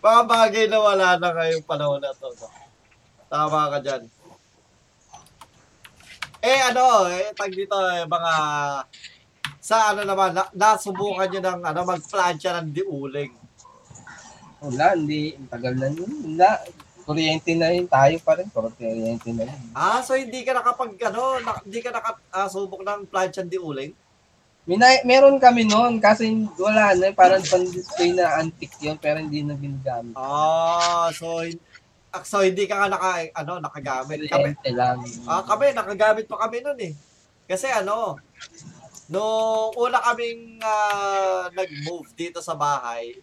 Mga bagay na wala na ngayong panahon na to. Tama ka dyan. Eh, ano, eh, tag dito, eh, mga, sa ano naman, na, nasubukan nyo ng, ano, mag-plancha ng diuling. Wala, hindi, tagal na yun. Wala. Kuryente na rin tayo pa rin, kuryente na rin. Ah, so hindi ka nakapag, ano, na, hindi ka nakasubok uh, ng planchang diuling? May, meron kami noon, kasi wala na, parang pan-display na antique yun, pero hindi na ginagamit. Ah, so, so hindi ka nga naka, ano, nakagamit. Kuryente lang. Ah, kami, nakagamit pa kami noon eh. Kasi ano, noong una kaming uh, nag-move dito sa bahay,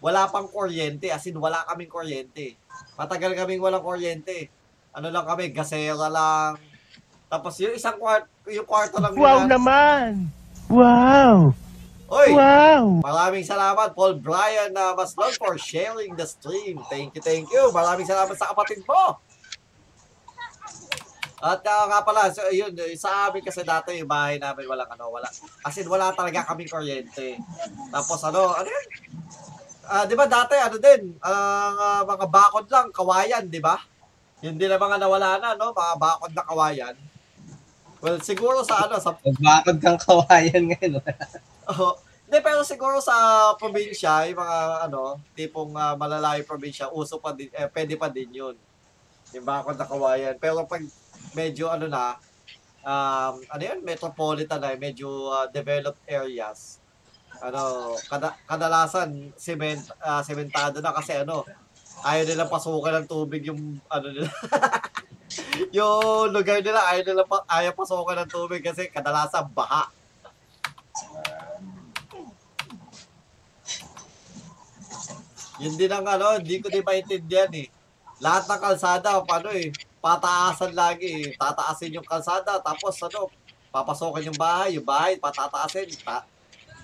wala pang kuryente, as in wala kaming kuryente. Matagal kaming walang kuryente. Ano lang kami, gasera lang. Tapos yung isang kwart- yung kwarto lang. Wow nila naman! Wow! Oy! Wow! Maraming salamat, Paul Brian na mas long for sharing the stream. Thank you, thank you. Maraming salamat sa kapatid mo. At uh, nga pala, so, yun, sa amin kasi dati yung bahay namin walang ano, wala. As in, wala talaga kaming kuryente. Tapos ano, ano yun? Ah, uh, 'di ba dati ano din, ang uh, mga bakod lang, kawayan, 'di ba? Hindi na mga nawala na, no, mga bakod na kawayan. Well, siguro sa ano, sa bakod kang kawayan ngayon. Oo. Oh, hindi, pero siguro sa probinsya, yung mga ano, tipong uh, malalayong probinsya, uso pa din, eh, pwede pa din 'yun. Yung bakod na kawayan. Pero pag medyo ano na, um, ano 'yun, metropolitan na, medyo uh, developed areas. Ano, kada, kadalasan sement, uh, sementado na kasi ano, ayaw nilang pasukan ng tubig yung ano nila. Yung lugar nila ayaw nilang ayaw pasukan ng tubig kasi kadalasan baha. Yun din ang ano, hindi ko din maintindihan eh. Lahat ng kalsada, paano eh, pataasan lagi eh. Tataasin yung kalsada, tapos ano, papasukan yung bahay, yung bahay, patataasin, ta-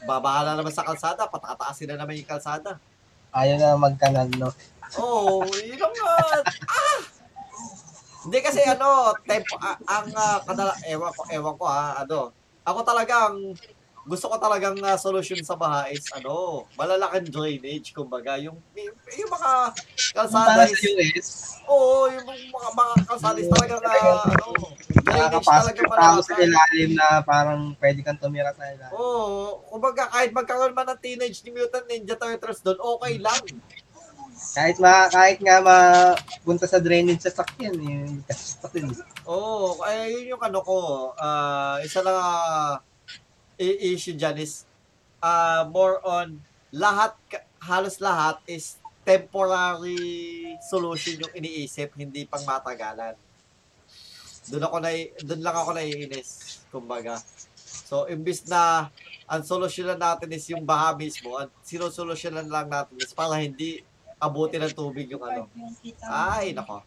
babahala naman sa kalsada, patataasin na naman yung kalsada. Ayaw na magkanal, no? Oo, oh, yun ang uh, ah! Hindi kasi ano, tempo, uh, ang uh, kadala, ewan ko, ewan ko ha, ano, ako talagang, gusto ko talagang uh, solution sa baha is, ano, malalaking drainage, kumbaga, yung, yung, yung mga kalsada is, is oo, oh, yung mga, mga kalsada is talagang, uh, ano, nakakapasok yung tao sa ilalim na parang pwede kang tumira sa ilalim. Oo. Oh, kumbaga, kahit magkaroon man ng Teenage Mutant Ninja Turtles doon, okay lang. Kahit ma, kahit nga mapunta sa drainage sa sakyan, yun. Oo. Oh, eh, yun yung ano ko. Uh, isa lang uh, i-issue dyan is uh, more on lahat, halos lahat is temporary solution yung iniisip, hindi pang matagalan. Doon ako na doon lang ako naiinis kumbaga. So imbis na ang solusyonan natin is yung baha mismo, ang sinusolusyonan lang natin is para hindi abutin ng tubig yung ano. Ay nako.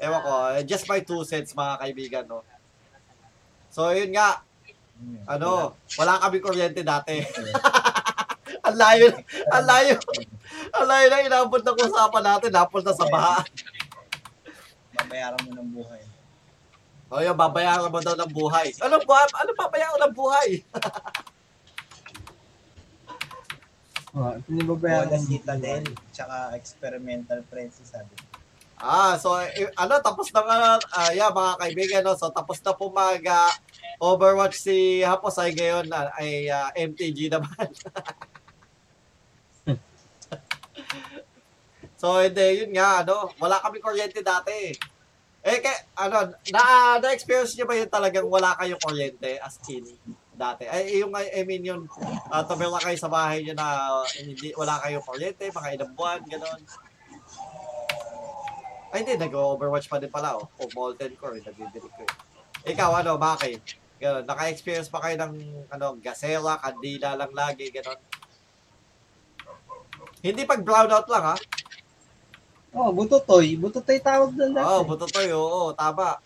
Ewan ko, just by two cents mga kaibigan, no. So yun nga. Ano, wala kami kuryente dati. Ang layo, ang layo. Ang layo na inabot ng usapan natin, napunta sa baha. Babayaran mo ng buhay. O yung babayaran mo daw ng buhay. Ano ba? Ano babayaran ng buhay? Oh, pinibabayaran ng kita din. Tsaka experimental friends, sabi. Ah, so eh, ano, tapos na nga, uh, yeah, mga kaibigan, no? So tapos na po mag uh, Overwatch si Hapos ay ngayon uh, ay uh, M T G naman. So hindi, yun nga, ano, wala kami kuryente dati. Eh, kay, ano, na, na-experience nyo ba yun talagang wala kayong kuryente as in dati? Ay, yung, I mean, yun, uh, tumira kayo sa bahay nyo na uh, hindi, wala kayong kuryente, mga ilang buwan, gano'n. Ay, hindi, nag-overwatch pa din pala, oh. O, molten core, nag-direct ko. Ikaw, ano, bakit? Ganun. Naka-experience pa kayo ng ano, gasera, kandila lang lagi, ganun. Hindi pag brownout lang, ha? Oo, oh, butotoy. Butotoy tawag doon natin. Oo, oh, butotoy. Oo, tama.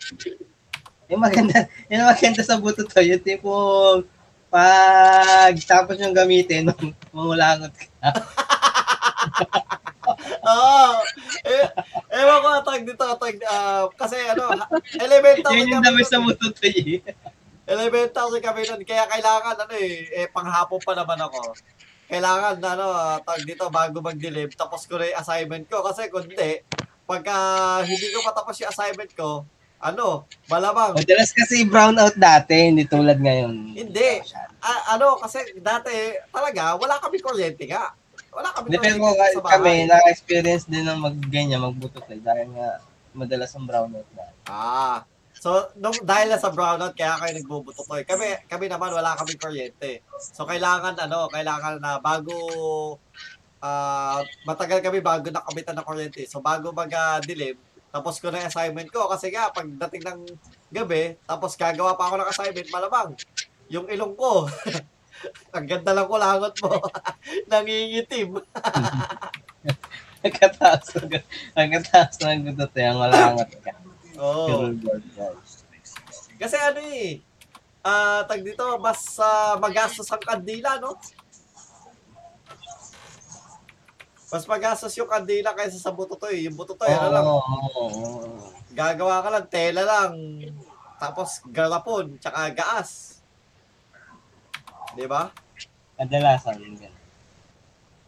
Yung maganda, yung maganda sa butotoy, yung tipong pag tapos yung gamitin, mamulangot ka. Oo. Eh, ewan ko, atag dito, atag, uh, kasi ano, elemental. Yun yung dami sa butotoy. Elemental si kami nun, kaya kailangan, ano eh, eh panghapon pa naman ako. Kailangan na, ano, tag dito, bago mag-delib, tapos ko na yung assignment ko. Kasi kundi, pagka hindi ko patapos yung assignment ko, ano, malamang. Madalas kasi brownout dati, hindi tulad ngayon. Hindi. A- ano, kasi dati, talaga, wala kami kuryente nga. Wala kami kuryente nga sa bahay. Kami, naka-experience din ng mag-ganyan, magbutot eh. Dahil nga, madalas ang brownout dati. Ah. So, nung, dahil na sa brownout, kaya kayo nagbubutotoy. Kami, kami naman, wala kaming kuryente. So, kailangan, ano, kailangan na bago, uh, matagal kami bago nakamitan ng kuryente. So, bago mag-dilim, uh, tapos ko na yung assignment ko. Kasi nga, pagdating ng gabi, tapos gagawa pa ako ng assignment, malamang, yung ilong ko, ang ganda lang ko langot mo, nangingitim. Ang kataas na, ang kataas na ang butotoy, ang malangot ka. Oh. Kasi ano eh, uh, tag dito, mas uh, magastos ang kandila, no? Mas magastos yung kandila kaysa sa butotoy. Yung butotoy, oh, ano lang, oh. Gagawa ka lang, tela lang, tapos garapon, tsaka gaas. Diba? Kadalasan yung gano'n.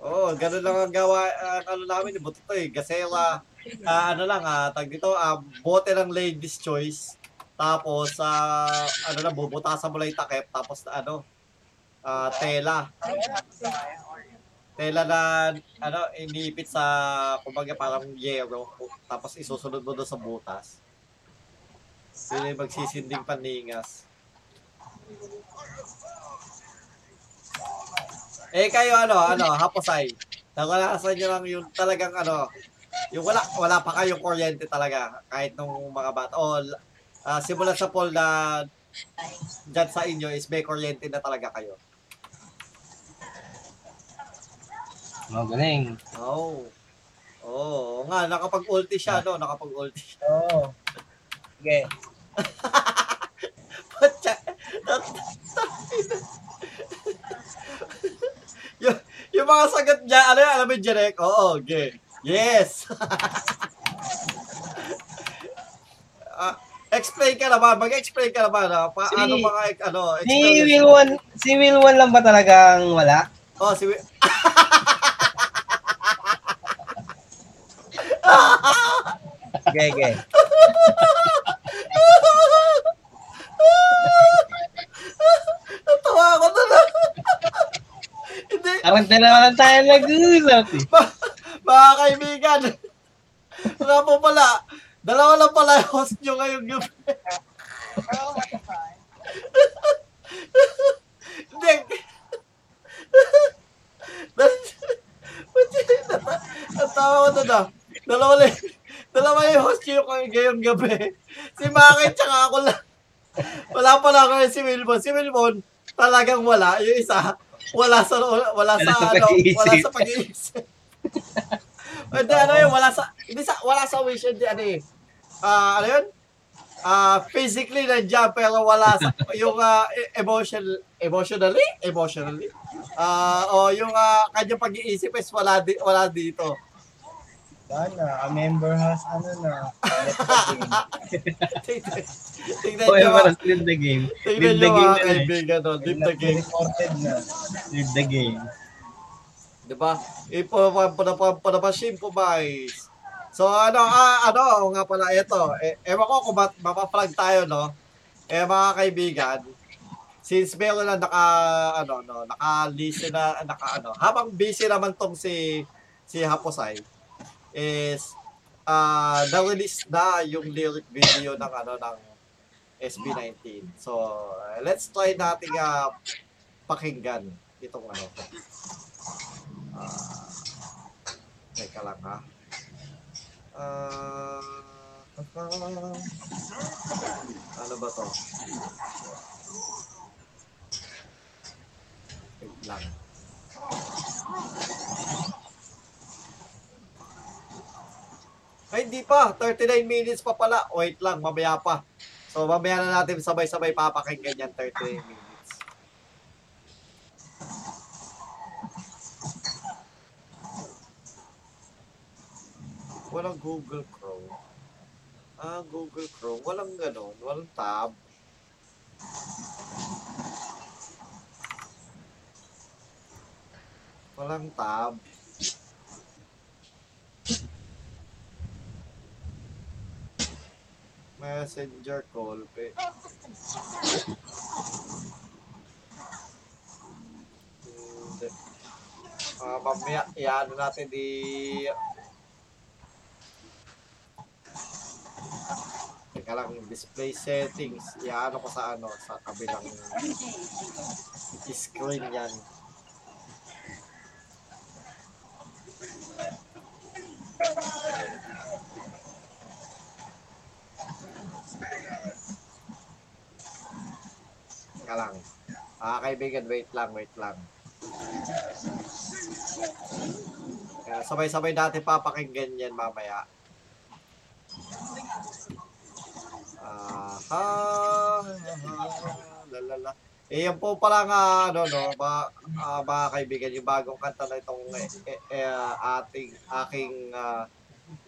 Oo, oh, gano'n lang ang gawa, uh, ano namin, yung butotoy, gasela. Uh, ano lang ah, tag dito, uh, bote ng ladies choice. Tapos, uh, ano lang, bubutasan mo lang yung takip. Tapos, ano, uh, tela. Tela na, ano, inipit sa, kumbaga, parang yero. Tapos, isusunod mo doon sa butas. Sila yung magsisinding paningas. Eh, kayo, ano, ano, haposay. Nagalasan nyo lang yung talagang, ano, yung wala wala pa kayong kuryente talaga kahit nung mga bata. O uh, simula sa poll na dyan sa inyo is may kuryente na talaga kayo. Magaling. Oh. Oh, nga nakapag-ulti siya, no? Nakapag-ulti. Oh. Okay. Pucha. Yung, yung mga sagot niya, ano yun? Alam mo yung direct? Oo, okay. Yes! uh, explain ka naman, mag-explain ka naman, ha? Paano si, mga, ano, experience? Si Wilwon, si Wilwon lang ba talagang wala? Oh, si Wilwon. Okay, okay. Natawa ako na lang. Karanta naman tayo nag-usap, eh. Mga kaibigan, mga po pala, dalawa lang pala yung host nyo ngayong gabi. Hindi. Natawa ko na na. Dalawa, dalawa yung host nyo ngayong gabi. Si Macky tsaka ako lang. Wala pala ako si Wilwon. Si Wilwon talagang wala. Yung isa, wala sa, wala sa, ano, wala sa pag-iisip. Hindi, ano yun, wala sa, hindi sa, wala sa wish, hindi, ano yun, uh, ano yun, uh, physically nandiyan, pero wala sa, yung uh, emotional, emotionally, emotionally, uh, o yung uh, kanyang pag-iisip is wala, di, wala dito. Sana, a member has, ano na, tignan nyo, parang leave the game, tignan nyo mga kaibigan, leave the game, leave the game. Diba? Ipo-panapashim po, guys. So, ano, ah, ano, nga pala, eto. E, ewan ko kung ba't mapaplag tayo, no? Eh, mga kaibigan, since meron na naka, ano, no, naka-listen na, naka, ano, habang busy naman tong si, si Haposay, is, ah, uh, na-release na yung lyric video ng, ano, ng S B nineteen. So, let's try nating, ah, uh, pakinggan itong, ano, Uh, teka lang ha. Uh, ano ba to? lang. Ay, hindi pa. thirty-nine minutes pa pala. Wait lang, mamaya pa. So, mamaya na natin sabay-sabay papakinggan yan, thirty-nine minutes. Walang Google Chrome. Ah, Google Chrome. Walang ganon. Walang tab. Walang tab. Messenger call pe. Ah, uh, mamaya iano natin di Teka lang, display settings. Iano ko sa ano sa kabilang screen yan. Lang. Ah, kaibigan, wait lang, wait lang. Sabay-sabay natin papakinggan yan mamaya. Ah, ha, la la la. Eh, yan po pala nga, ano, no, ba, ah, mga kaibigan, yung bagong kanta na itong eh, eh, ating, aking uh,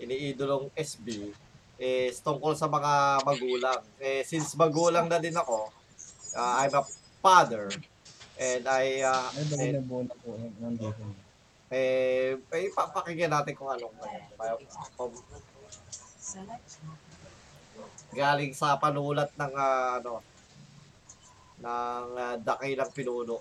iniidolong S B is tungkol sa mga magulang. Eh, since magulang na din ako, Uh, I'm a father and I uh and, eh eh papakinggan natin kung anong galing sa panulat ng uh, ano ng uh, dakilang pinuno.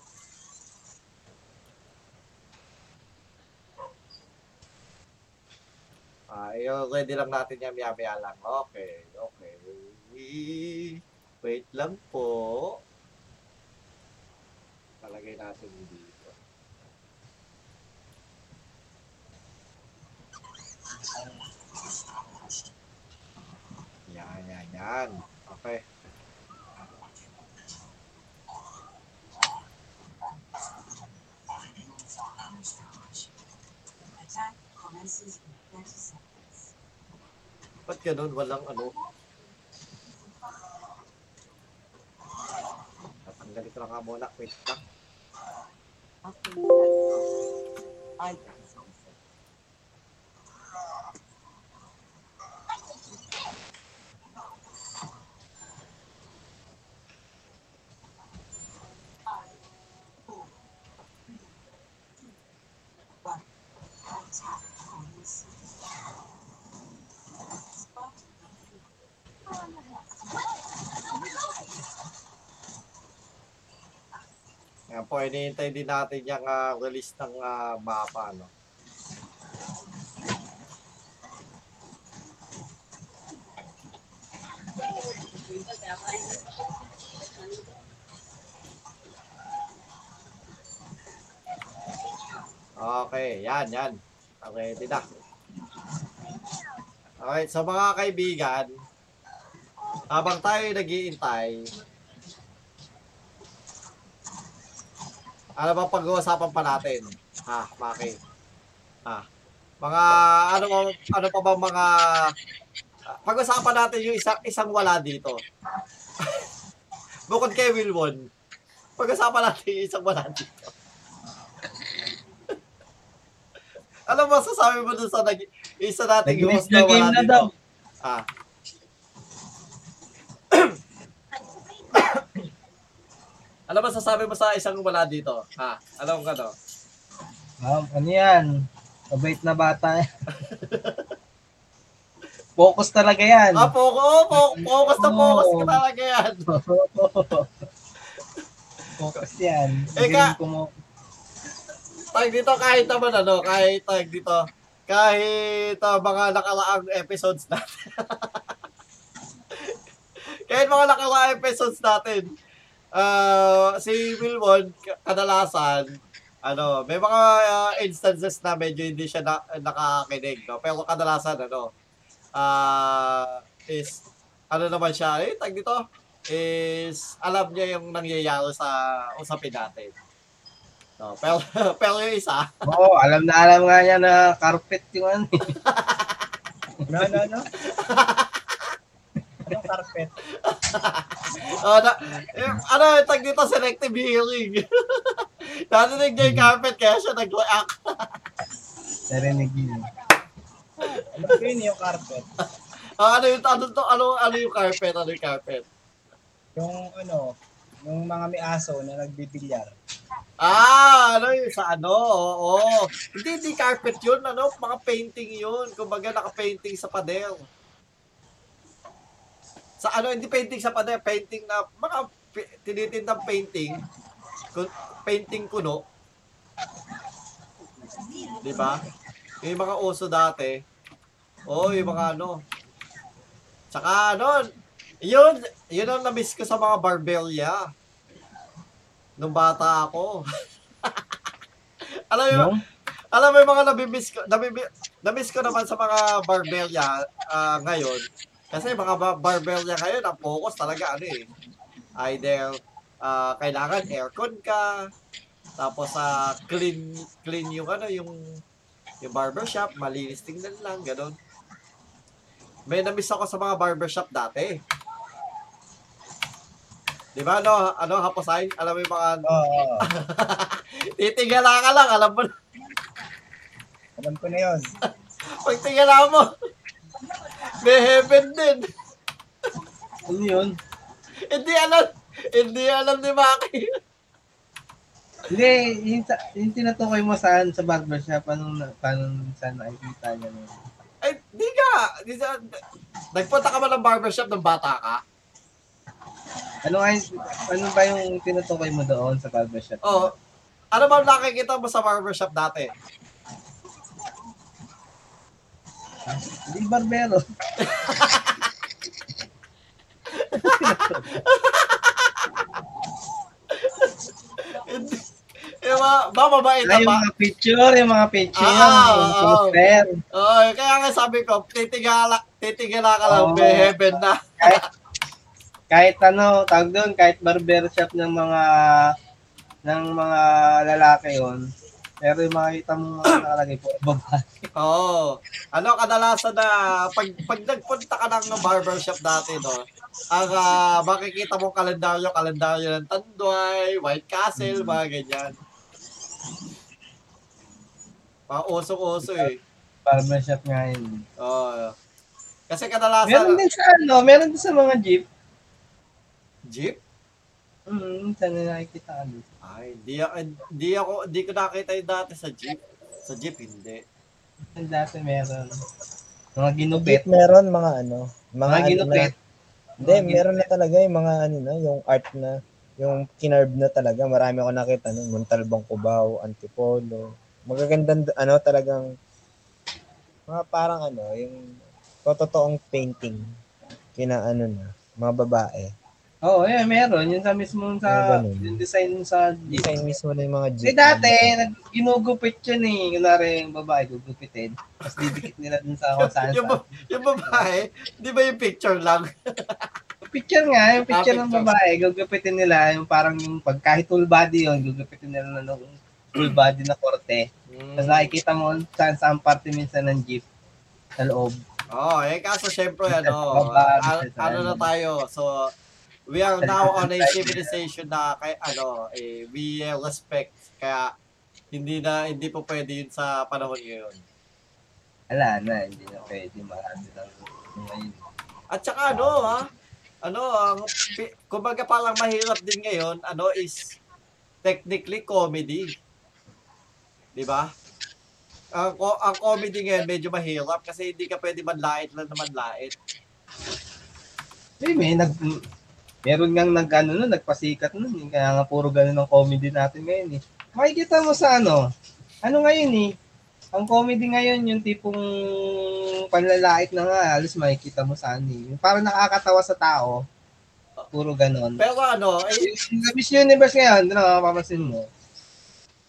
Ah, uh, ready lang natin yan, maya-maya lang. Okay, okay. Wait lang po. Palagay natin dito. Yan, yan, yan. Okay. Ba't ganun? Walang ano? Ganito lang nga muna, wait lang. Ayan po, hinihintay din natin yung uh, release ng uh, mapa, no? Okay, yan, yan. Okay, ready na. Alright, so mga kaibigan, habang tayo nag-iintay, ano bang pag-uusapan pa natin? Ha, Maki? Ha? Mga, ano, ano pa ba mga... Uh, pag-uusapan natin yung isang, isang wala dito. Bukod kay Wilwon, pag-uusapan natin yung isang wala dito. Alam mo, sasabi mo dun sa nag- isa nating host na wala na dito. Ha? Alam mo, sasabi mo sa isang wala dito? Ha? Alam ka to? Um, ano yan? Mabait na bata. Focus talaga yan. Ah, focus. Focus, focus na focus ka talaga yan. Focus yan. Eka, tag dito kahit naman ano, kahit tag dito, kahit uh, mga nakalaang episodes natin. Kahit mga nakalaang episodes natin. Uh, si Wilwon, kadalasan, ano, may mga uh, instances na medyo hindi siya na, nakakinig, no? Pero kadalasan, ano, uh, is, ano naman siya, eh, tag dito, is, alam niya yung nangyayari sa usapin natin. Oh, pero, pero yung isa. Oo, oh, alam na alam nga niya na carpet yung ano. No, no, no. Anong carpet? Oh, na, yung, ano, yung tag dito, selective hearing. Narinig niya yung carpet kaya siya nag-react. Narinig niya. Ano yun yung carpet? Ah, ano yung, ano, ano, ano yung carpet? Ano yung carpet? Yung ano, yung mga may aso na nagbibilyar. Ah, ano yun? Sa ano? Oo. Hindi, hindi carpet yun. Ano? Mga painting yun. Kumbaga naka-painting sa pader. Sa ano? Hindi painting sa pader. Painting na, mga tinitindang painting. Painting kuno. Diba? Yung mga oso dati. Oo, oh, yung mga ano. Tsaka ano? Yun, yun ang na-miss ko sa mga barbelia. Nung bata ako. Alam mo, no? Alam mo yung mga nabimiss ko, nabimiss, nabimiss ko naman sa mga barbelia uh, ngayon. Kasi mga bar- barbelia ngayon, ang focus talaga ano eh. Either uh, kailangan aircon ka, tapos sa uh, clean clean yung ano, yung yung barbershop, malinis tingnan lang, ganun. May namiss ako sa mga barbershop dati. Di ba, no? Ano, Haposay? Alam mo yung mga... Oo. Titigala ka lang, alam mo na. Alam ko na yun. Pag tigala mo, may heaven din. Ano yun? Hindi alam. Hindi alam ni Macky. Hindi, yung, yung tinatukoy mo saan sa barbershop, anong, anong saan nakikita niya? Ay, di ka. Di sa, nagpunta ka ba ng barbershop ng bata ka? Ano ay ano ba yung tinutukoy mo doon sa barbershop? Oh. Ano ba nakikita mo sa barbershop dati? Hindi barbero. Eh ba, mababait na ba? Ay, yung mga picture, yung mga picture. Ah, yung oh, poster. Oh, kaya nga sabi ko, titigala, titigala ka lang, oh, be heaven na. Kahit, kahit ano, tawag doon, kahit barbershop ng mga ng mga lalaki yon, pero yung makikita mo mga nakalagay po, babae. Oo. Oh, ano, kadalasan na, pag, pag nagpunta ka ng barbershop dati, no, ang uh, makikita mo kalendaryo, kalendaryo ng Tanduay, White Castle, mm-hmm. mga ganyan. Mga usok-uso eh. Barbershop nga yun. Oo. Oh, kasi kadalasan... Meron din sa ano, meron din sa mga jeep. Jeep? Mm, saan na nakikita ano? Ay, di ako, di ako, di ko nakita yung dati sa jeep. Sa jeep, hindi. Ang dati meron. Mga ginupit. Meron mga ano. Mga, mga ginupit. Hindi, meron na talaga yung mga ano na, yung art na, yung kinarb na talaga. Marami ako nakita nun. Montalbang Cubao, Antipolo. Magagandang ano talagang, mga parang ano, yung totoong painting. Kinaano na, mga babae. Oo, oh, eh, meron. Yun sa mismo sa, ano yung design sa jeep. Design mismo ng mga jeep. Eh, dati, ginugupit yun eh. Kunwari yung babae, gugupitin. Tapos didikit nila dun sa kung saan. yung, yung babae, di ba yung picture lang? Picture nga, yung picture ah, ng picture. Babae, gugupitin nila. Yung parang yung pagkahit full body yun, gugupitin nila na noong full body na korte. Mm. Tapos nakikita mo saan saan parte minsan ng jeep sa loob. Oo, oh, eh, kaso syempre, ano, babae, ano, ano na tayo, so... We are now on a civilization na kay ano eh, we uh, respect kaya hindi na hindi po pwede yun sa panahon ngayon. Ala na hindi na pwede marami lang ngayon. At saka ano ha ano ang kumbaga palang mahirap din ngayon ano is technically comedy. 'Di ba? Ang, ang comedy ngayon medyo mahirap kasi hindi ka pwede manlait lang naman lait. Hey, may nag meron ngang nag-ano nun, nagpasikat nun. Kaya nga puro ganun ang comedy natin ngayon eh. Makikita mo sa ano, ano ngayon eh, ang comedy ngayon yung tipong panlalait na nga, halos makikita mo sa ano eh. Parang nakakatawa sa tao, puro ganun. Pero ano, eh, yung Miss Universe ngayon, ano mapapansin mo?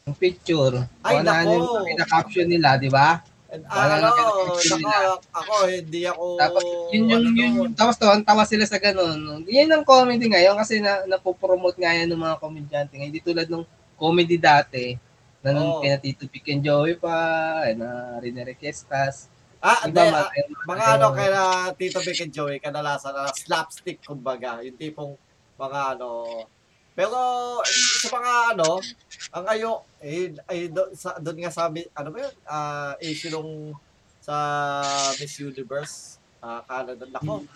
Yung picture, ay, nako. Ano yung caption nila, di ba? And, wala ano, na ako, hindi ako... Tapos, yun yung, ano, yun, tapos to, ang tawa sila sa ganun. Yun ang comedy ngayon kasi na, napopromote nga yan ng mga komedyante ngayon. Hindi tulad ng comedy dati, na nung oh. kaya Tito Vic and Joey pa, ay na Rinerequestas. Ah, iba, de, ma- uh, mga ano, kaya na Tito Vic and Joey, kadalasan na slapstick, kumbaga, yung tipong mga ano. Pero sa mga ano, ang ayo eh, eh do, sa, doon nga sabi, ano ba yun? Ah, uh, issue nung sa Miss Universe, ah, uh, Canada. Nako,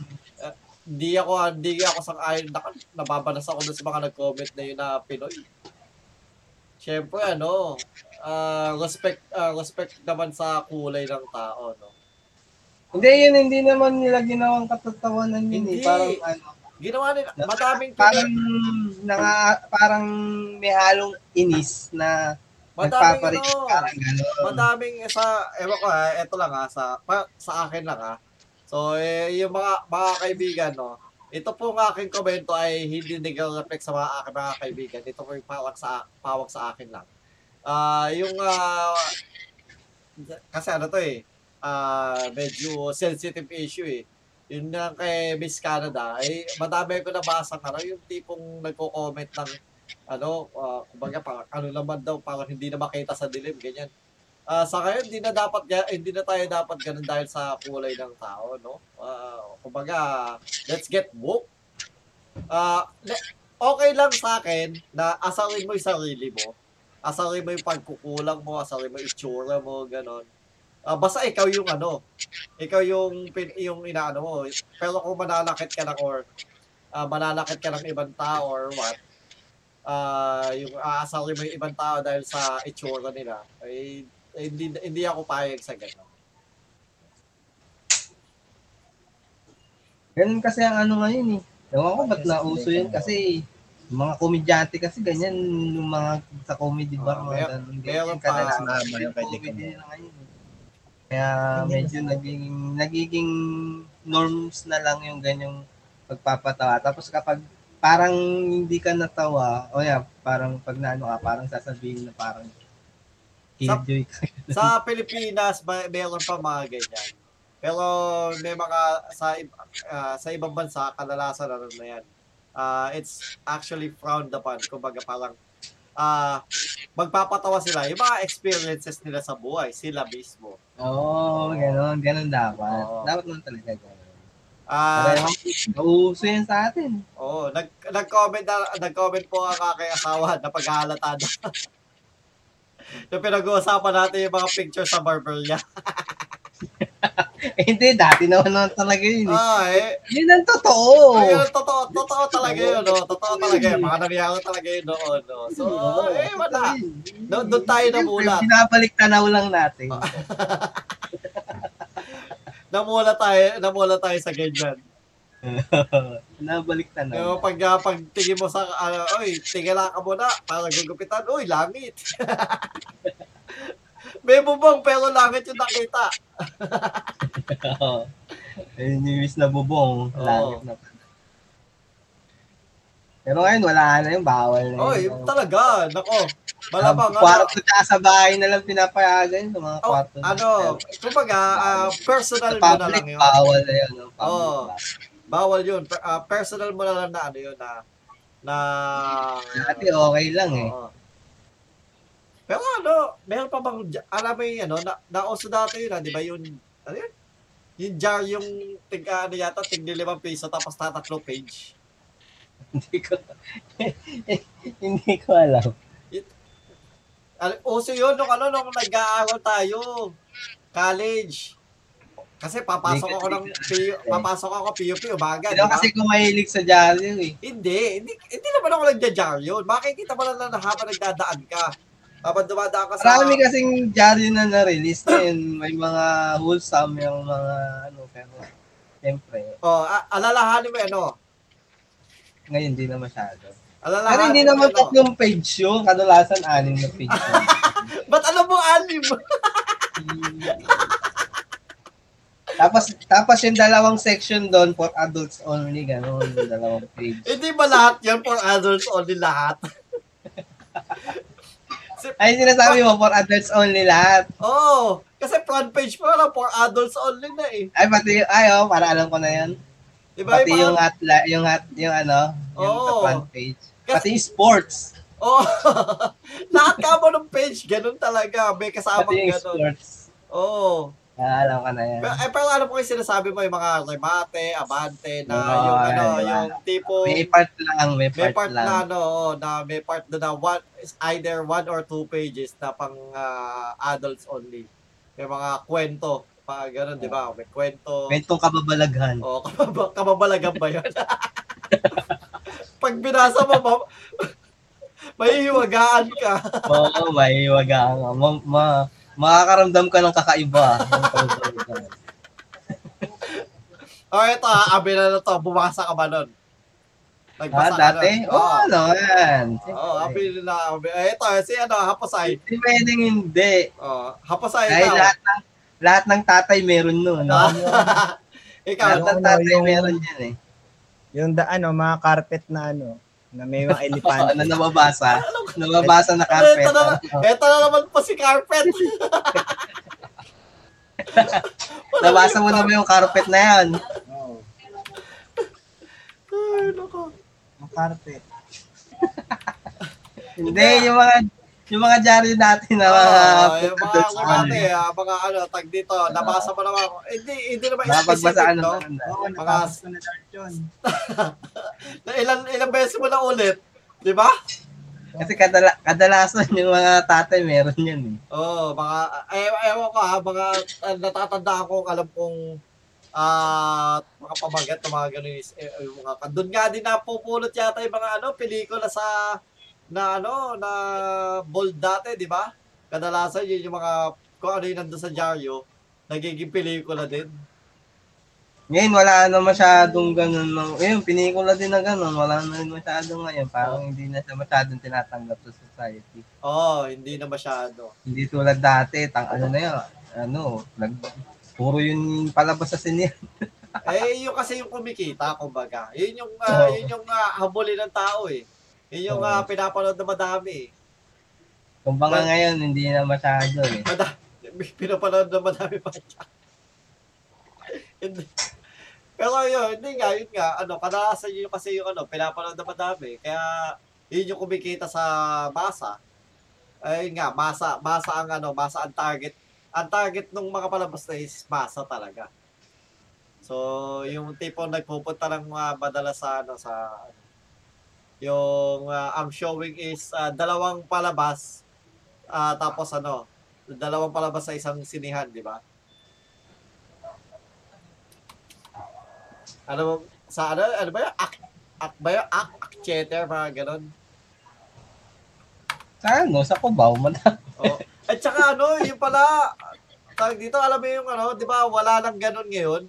hindi uh, ako, hindi ako sang-ayon, nababanas ako doon sa mga nag-comment na yun na Pinoy. Siyempre, ano, uh, respect, uh, respect naman sa kulay ng tao, no? Hindi, yun, hindi naman nila ginawang katatawanan yun, eh. Parang ano. Ginawa nila, madaming parang naka, parang may halong inis na nagpaparik ano, parang gano'n. Madaming sa, ewan ko ha, eto lang ha, sa, sa akin lang ha. So, eh, yung mga, mga kaibigan, no, ito pong aking komento ay hindi nag-reflect sa mga aking mga kaibigan. Ito po yung pawag sa, pawag sa akin lang. Uh, yung, uh, kasi ano to eh, uh, medyo sensitive issue eh. Yun lang kay Miss Canada, ay eh, madami ko nabasa ka na yung tipong nagko-comment ng ano, uh, kumbaga parang ano naman daw, parang hindi na makita sa dilim, ganyan. Uh, sa ngayon, hindi na dapat, hindi na tayo dapat ganun dahil sa kulay ng tao, no? Uh, kumbaga, let's get woke. Uh, okay lang sa akin na asarin mo yung sarili mo, asarin mo yung pagkukulang mo, asarin mo yung itsura mo, ganun. Uh, basta ikaw yung ano, ikaw yung, yung inaano mo. Pero kung mananakit ka ng or uh, mananakit ka ng ibang tao or what, uh, yung aasari mo yung ibang tao dahil sa itsura nila, ay, ay, hindi, hindi ako payag sa gano'n. Ganun kasi ang ano ngayon eh. Ewan ko ba't nauso yun kasi mga komedyante kasi ganyan, yung mga sa comedy bar, uh, mga ganun. Meron pa na yung comedy na ngayon. Kaya medyo naging, nagiging norms na lang yung ganyang pagpapatawa. Tapos kapag parang hindi ka natawa, o oh yeah, parang pag naano ka, parang sasabihin na parang killjoy ka. Sa Pilipinas, may, mayroon pa mga ganyan. Pero may mga, sa, uh, sa ibang bansa, kadalasan ano na yan. Uh, it's actually frowned upon. Kumbaga parang, ah, uh, magpapatawa sila. Yung mga experiences nila sa buhay, sila mismo. Oo, oh, gano'n. Gano'n dapat. Oh. Dapat naman talaga gano'n. Ah, nauuso yan sa atin. Oo, oh, nag, nag-comment, na, nag-comment po ang aking asawa na pag-ahalata na. Yung pinag-uusapan natin yung mga picture sa Barberia. Eh, hindi, dati naman naman talaga yun. Ah, eh. Yun ang totoo. Ay, yun, totoo, totoo talaga yun, no? Totoo talaga yun. Mga nangyari talaga yun noon, no? So, eh, wala. Do, doon tayo namulat. Pinabalik tanaw lang natin. namula tayo, namula tayo sa ganyan. Nabalik tanaw. Yung pag, pag tingin mo sa, ano, uh, oy, tingala ka muna, para gugupitan, oy, langit. May bubong pero langit yung nakita. Ayun yung miss na bubong. Oh. Langit na. Pero ngayon, wala na yung bawal. Oo, oh, yung talaga. Nako. Malamang. Um, kwarto ano, sa bahay na lang pinapayagan. Yung mga oh, kwarto. Ano, kumbaga, uh, personal mo na lang yun. Bawal na yun. No? Oh, bawal yun. Uh, personal mo na lang na ano yun. Na, na, dati okay lang eh. Oh. Pero ano, meron pa bang, alam mo yung ano, na, nauso dati yun, di ba yung, ano yun? Yung jar, yung ting, ano yata, tingli limang piso, tapos tatatlo page. Hindi ko, hindi ko alam. It, uso yun, nung ano, nung nag-aaral tayo, college. Kasi papasok ako ng P U P, papasok ako P U P umaga. Hindi diba? Kasi kumahilig sa jar yun eh. Hindi, hindi, hindi naman ako nagja-jar yun. Makikita mo lang na habang nagdadaan ka. Kapag dumadaan ka sa... Marami kasing dyaryo na na-release na yun. May mga wholesome yung mga ano, pero siyempre. Oh, a- alalahanin mo ano? Ngayon, hindi na masyado. Alalahanin pero hindi naman tatlong page yun. Kadalasan, anim na page yun. Ba't alam mo, anim? Tapos tapos yung dalawang section doon for adults only, gano'n. Dalawang page. Hindi ba lahat yan for adults only lahat? Ay, sinasabi mo, for adults only lahat. Oo, oh, kasi front page pa lang, for adults only na eh. Ay, pati yung, ay, oh, para alam ko na yan. Diba, pati yung, atla, yung, at, yung ano, yung oh, front page. Pati kasi, sports. Oh, lahat ka mo ng page, ganun talaga. May kasamang ganun. Oh. Ah, alam ko na yan. Pero, eh, pero ano po yung sinasabi mo, yung mga remate, abante, na oh, yung ano, yeah, yung tipo... May part lang, may part, may part lang. Na, ano, na may part na, na one, either one or two pages na pang uh, adults only. May mga kwento, pa ganun, oh. Di ba? May kwento. Kwento kababalaghan. Oo, oh, kabab kababalaghan ba yun? Pag binasa mo, ma mahihiwagaan ka. Oo, oh, mahihiwagaan ka. Ma... ma makakaramdam ka ng kakaiba. O, oh, ito, abi na to. Bumasa ka ba nun? Nagbasa ah, dati? Oo, oh, ano yan. Oo, oh, abi na. Abi. Ito, si ano, Haposay. Hindi pwedeng hindi. Oh, Haposay na. Lahat ng, lahat ng tatay meron nun. No? Ikaw, lahat ng tatay yung, meron yan eh. Yung da, ano, mga carpet na ano. Na may mga elepante. Oh, na nababasa. Nababasa na carpet. Ito na, ito na naman po si carpet. Nabasa mo na ba yung carpet na yan? Oo. Ay, nako. Ang carpet. Hindi, yung mga yung mga diary natin na mga... Uh, yung mga ano natin, uh, mga ano, tag dito, nabasa mo naman ako. Hindi, eh, hindi naman isipin, no? Oo, nabasa mo na dart yun. Ilan, ilang beses mo na ulit, di ba? Kasi kadala, kadalasan yung mga tatay meron yan eh. Oo, oh, mga, ay, ewan ko ha, mga uh, natatanda ako, alam kong uh, mga pamagat na mga ganun. Eh, doon nga din napupulot yata yung mga ano, pelikula sa... na ano, na bold dati, di ba? Kadalasan yun yung mga, kung ano yung nandun sa dyaryo, nagiging pelikula din. Ngayon, wala na masyadong ganun. Ngayon, pelikula din na ganun. Wala na rin masyadong ngayon. Parang oh. Hindi na siya masyadong tinatanggap sa society. Oo, oh, hindi na masyado. Hindi tulad dati, tang ano na yun, ano, nag, puro yun palabas sa sinihan. Eh, yun kasi yung kumikita, kumbaga. Yun yung, uh, oh. Yun yung uh, habulin ng tao eh. Yun yung oh. uh, pinapanood na madami eh. Kung baka But, ngayon, hindi na masyado eh. Pinapanood na madami pa siya. Pero yun, hindi nga, yun nga, ano, kadalasan yun kasi yung ano, pinapanood na madami. Kaya, yun yung kumikita sa masa. Ayun nga, masa, masa ang ano, masa ang target. Ang target ng mga palabas na is masa talaga. So, yung tipong nagpupunta ng mga badala sa ano, sa... Yung uh, ang showing is uh, dalawang palabas uh, tapos ano, dalawang palabas sa isang sinihan, di ba? Ano sa ano, ano ba 'yung ak ak ba 'yung ak ak theater mga ganun? Sa ano, sa Cubao man. Oh. At saka ano, 'yung pala tawag dito, alam mo 'yung ano, di ba wala nang ganun ngayon?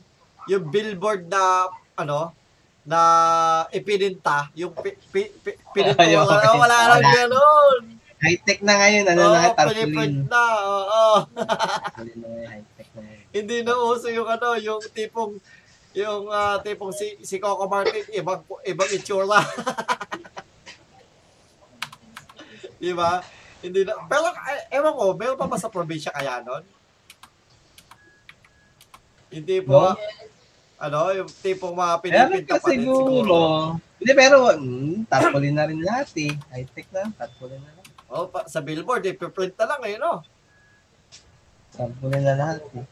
Yung billboard na ano na ipininta, yung pi, pi, pi, pininta, oh, wala, wala lang gano'n. High-tech na ngayon, ano oh, na nga, tarpaulin. Na, oo. Oh, oh. High-tech na ngayon. Hindi na uso yung ano, yung tipong, yung uh, tipong si, si Coco Martin, ibang, ibang itsura. Diba? Hindi na, pero, ewan ko, mayroon pa ba sa probinsya kaya nun? Hindi po, no? Ano, yung tipong mga pinipinta pa rin siguro. siguro. Hindi, pero mm, tarpaulin na rin lahat eh. High-tech na, tarpaulin na lahat. Oh, pa, sa billboard, ipiprint na lang eh, no? Tarpaulin na lahat eh.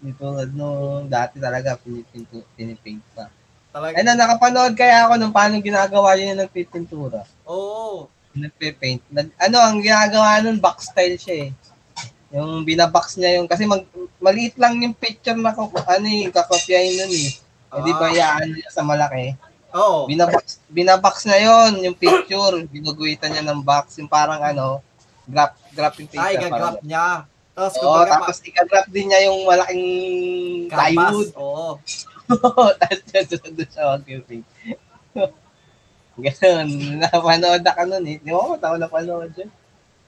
Dito, no, dati talaga pinipinto, pinipinta. Talaga? Ay na, nakapanood kaya ako nung paano ginagawa yun yung nagpipintura. Oo. Oh. Nagpipaint. Nag, ano, ang ginagawa nun, box style siya eh. Yung binabox niya yung kasi mag, maliit lang yung picture na ko ano yung kakopyahin nun eh. Hindi ah. Bayaan niya sa malaki. Oo. Oh. Binabox, binabox na yon yung picture. Binuguitan niya ng box. Yung parang ano, graph, graph yung picture. Ay, gagrap niya. Tapos, oh, tapos ikagrap din niya yung malaking plywood. Oo. Tapos yun, doon siya mag-piping. Ganun. Napanood na ka nun eh. Di mo ko tao napanood yun.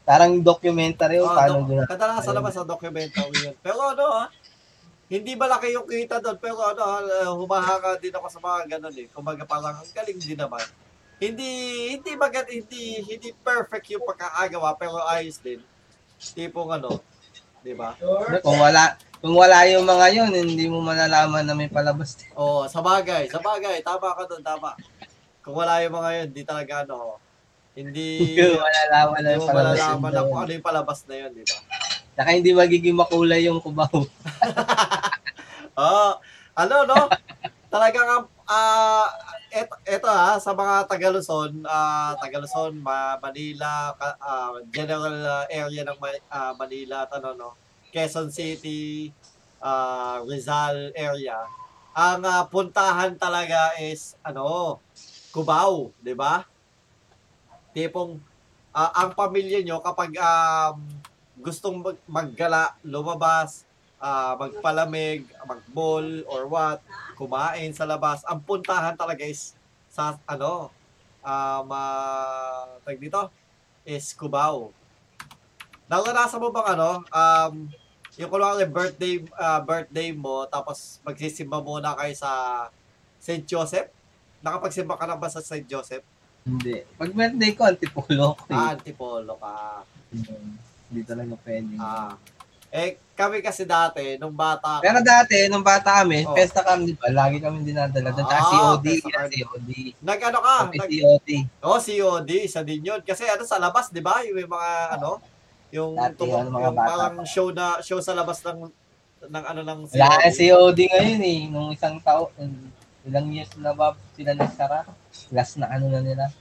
Parang documentary o oh, paano doon. Kadalasan naman sa documentary yun. Pero ano ha, hindi malaki yung kita doon. Pero ano ha, humahanga din ako sa mga ganun eh. Kumbaga parang ang galing din naman. Hindi, hindi maganda, hindi, hindi perfect yung pagkakagawa pero ayos din. Tipong ano, di ba? Kung wala, kung wala yung mga yun, hindi mo malalaman na may palabas din. Oo, oh, sabagay, sabagay. Tama ka doon, tama. Kung wala yung mga yun, di talaga ano. Hindi malalaman na kung ano yung palabas na yun, di ba? Saka hindi magiging makulay yung Cubao. Oh, ano, no? Talagang, ah, uh, eto, eto ha, sa mga Tagaluzon, uh, Tagaluzon, Manila, uh, general area ng uh, Manila, ano, no? Quezon City, uh, Rizal area. Ang uh, puntahan talaga is, ano, Cubao, di ba? Tipong, uh, ang pamilya nyo kapag um, gustong mag- maggala, lumabas, uh, magpalamig, magball, or what, kumain sa labas, ang puntahan talaga is, sa, ano, um, uh, tag dito, is Cubao. Naranasan mo bang, ano, um, yung kulungan birthday, uh, birthday mo, tapos magsisimba muna kayo sa Saint Joseph? Nakapagsimba ka na ba sa Saint Joseph? Hindi. Pag birthday ko, Antipolo ko eh. Ah, Antipolo ka. Hmm. Hindi talaga pwede. Ah. Eh, kami kasi dati, nung bata kami. Pero dati, nung bata kami, oh. Pesta kami, diba? Lagi kami dinadala. Ah, ah, C O D. Yeah, C O D. Nag-ano ka? Nag- C O D. Oo, oh, C O D. Isa din yun. Kasi ano, sa labas, di ba? Yung mga, oh. ano, yung, dati, tumang, ano, mga yung parang pa. show na show sa labas ng, ng ano, ng C O D. Wala, C O D ngayon eh. Nung isang taon, ilang years na ba sila nagsara? Last na ano na nila.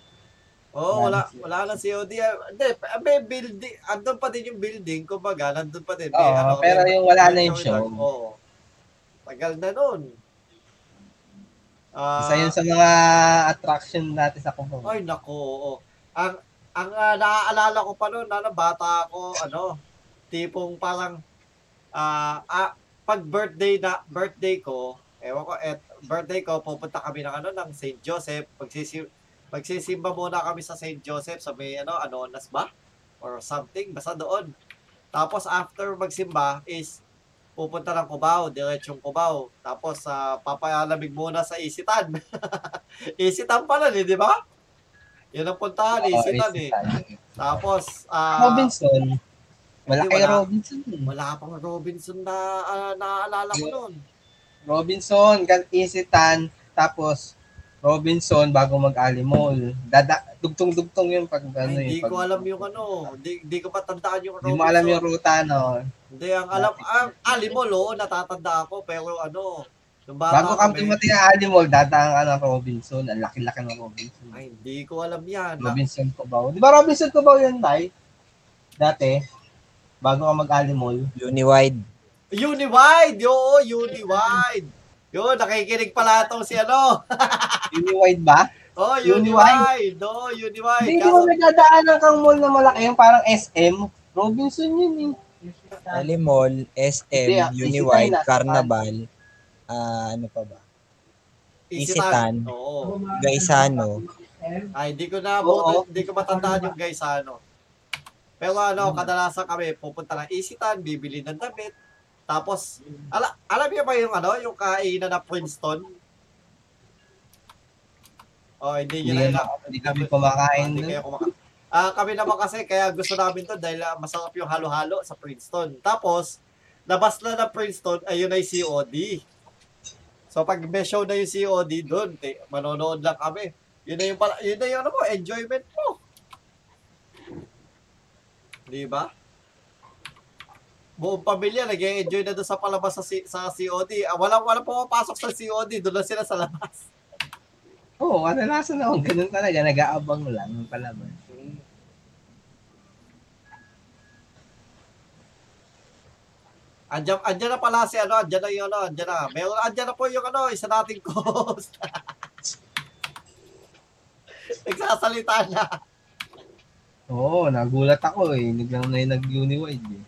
Oh, wala wala na C O D. Hindi, may building, andun pa din yung building, kumbaga, nandun pa din. Oo, eh, ano, pero yung wala na yung show. Oo. Oh, tagal na nun. Uh, Isa yun sa mga attraction natin sa Cubao. Ay, naku, oo. Ang, ang uh, naaalala ko pa nun, na bata ko, ano, tipong parang, uh, ah, pag birthday na, birthday ko, ewan ko, at birthday ko, pupunta kami ng, ano, ng Saint Joseph, pagsisim, magsisimba muna kami sa Saint Joseph sa may ano, Anonas ba? Or something, basta doon. Tapos after magsimba is pupunta ng Cubao, diretsong Cubao. Tapos uh, papayalamig muna sa Isetann. Isetann pala eh, di ba? Yun ang puntahan, oh, Isetann eh. Tapos... Uh, Robinson. Wala kay Robinson. Wala pang Robinson na uh, naaalala ko noon. Robinson, Isetann, tapos... Robinson bago mag-Ali Mall. Dada dugtong-dugtong 'yun pag ano. Hindi ko alam yung ano. Hindi hindi ko patandaan yung Robinson. Hindi mo alam yung ruta no. Hindi ang alam ang Ali Mall oh, natatanda ako pero ano, bago kami dumating sa Ali Mall, dadaan ka ng Robinson. Ang laki-laki ng Robinson. Ay, hindi ko alam 'yan. Robinson Cubao. Di ba Robinson Cubao 'yan, Tay? Dati bago ka mag-Ali Mall, Uniwide. Uniwide, yo, Uniwide. Yo, nakikinig pala tong si ano. Uniwide ba? Oh, Uniwide. Oh, Uniwide. Hindi mo nagdadaanan kang mall na malaki, yung parang S M. Robinson yun eh. Ali Mall, S M, Uniwide, Carnival, uh, ano pa ba? Isetann. Oo. Gaisano. Ay, hindi ko na, hindi ko matandaan yung Gaisano. Pero ano, kadalasan kami pupunta ng Isetann, bibili ng damit. Tapos, ala, alam niyo ba yung ano, yung kainan na Princeton? Oh, hindi nyo yeah, na yun. Hindi kami kumakain. Hindi kayo kumakain. Uh, kami naman kasi, kaya gusto namin to dahil uh, masarap yung halo-halo sa Princeton. Tapos, labas na na Princeton, ayun ay C O D. So, pag may show na yung C O D doon, manonood lang kami. Yun na yung, yun na yung ano mo, enjoyment mo. Di ba? Buong pamilya nag-enjoy na doon sa palabas sa, C- sa C O D. Ah, walang walang pumapasok sa C O D, doon lang sila sa labas. Oo, oh, kadalasan ako. Ganun talaga, nag-aabang lang ng palabas. Andiyan, andiyan na pala si ano, andiyan na yun, ano, andiyan na. Meron, andiyan na po yung ano, isa nating host. Nagsasalita na. Oo, oh, nagulat ako eh. Naglang na yung nag-Uniwide eh.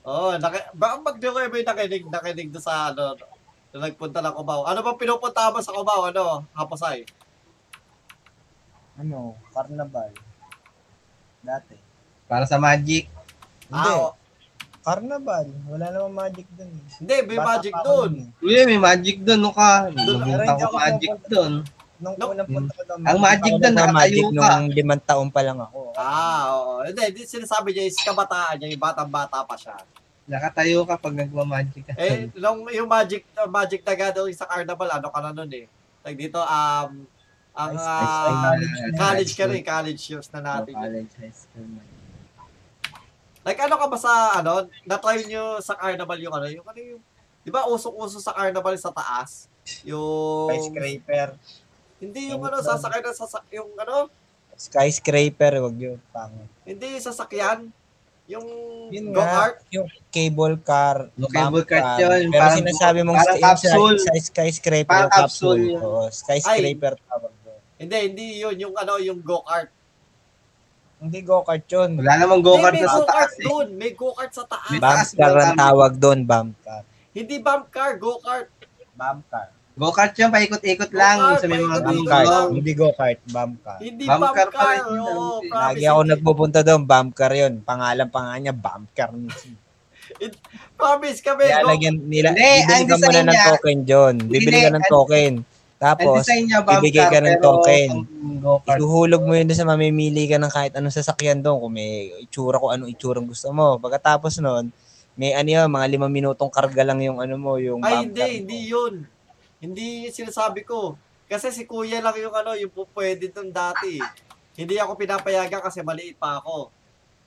Oh, naki- baka mag-dure may nakinig, nakinig doon sa ano, na nagpunta ng Cubao. Ano bang pinupunta mo sa Cubao? Ano, Hapasay? Ano, Carnival. Dati. Para sa magic? Hindi. Ah, oh. Carnival. Wala namang magic doon. Hindi, may Bata magic doon. Hindi, eh. may magic doon. Nung ka, nabunta ko magic doon. Nung unang punta ko doon. Ang magic doon, nakatayo ka. Nung limang taon pa lang ako. Ah, oo. Hindi, sinasabi niya, is kabataan niya, yung batang-bata pa siya. Nakatayo ka pag nagmamagic ka. Eh, long, yung magic, uh, magic na gathering sa Carnival, ano ka na nun eh. Like dito, um, Ang uh, high school, high school, college ka rin, college years na natin. No, college, high school na. Like ano ka ba sa, ano, na-try nyo sa Carnival yung ano, yung ano yung, di ba usok-uso sa Carnival sa taas? Yung... skyscraper. Hindi yung ano, sasakay na sasak, yung ano? Skyscraper, wag yun, pangit. Hindi, sasakyan. Yung yun go kart, yung cable car, yung cable car, yun, pero sinasabi mong parang capsule, sa skyscraper, parang capsule, capsule oh, skyscraper tawag doon. Hindi, hindi yun, yung ano, yung go kart. Hindi go kart yun. Wala namang go kart sa taas. May go kart doon, may go kart sa taas. Bump car ang tawag doon, bump car. Hindi bump car, go kart. Bump car. Go kart yun, paikot-ikot lang sa may mga bump car. Hindi go kart, bump car. Hindi bump car. Lagi ako nagpupunta doon, bump car yun. Pangalan pa nga niya, bump car. Promise kami. Bibili ka muna ng token dyan. Bibili ka ng token. Tapos, ibigay ka ng token. Ihuhulog mo yun doon sa mamimili ka ng kahit anong sasakyan doon. Kung may itsura, kung anong itsura gusto mo. Pagkatapos nun, may ano yun, mga limang minutong karga lang yung ano mo, yung bump car. Ay, hindi, hindi yun. Hindi sinasabi ko. Kasi si Kuya lang yung ano, yung pupwede doon dati. Hindi ako pinapayagan kasi maliit pa ako.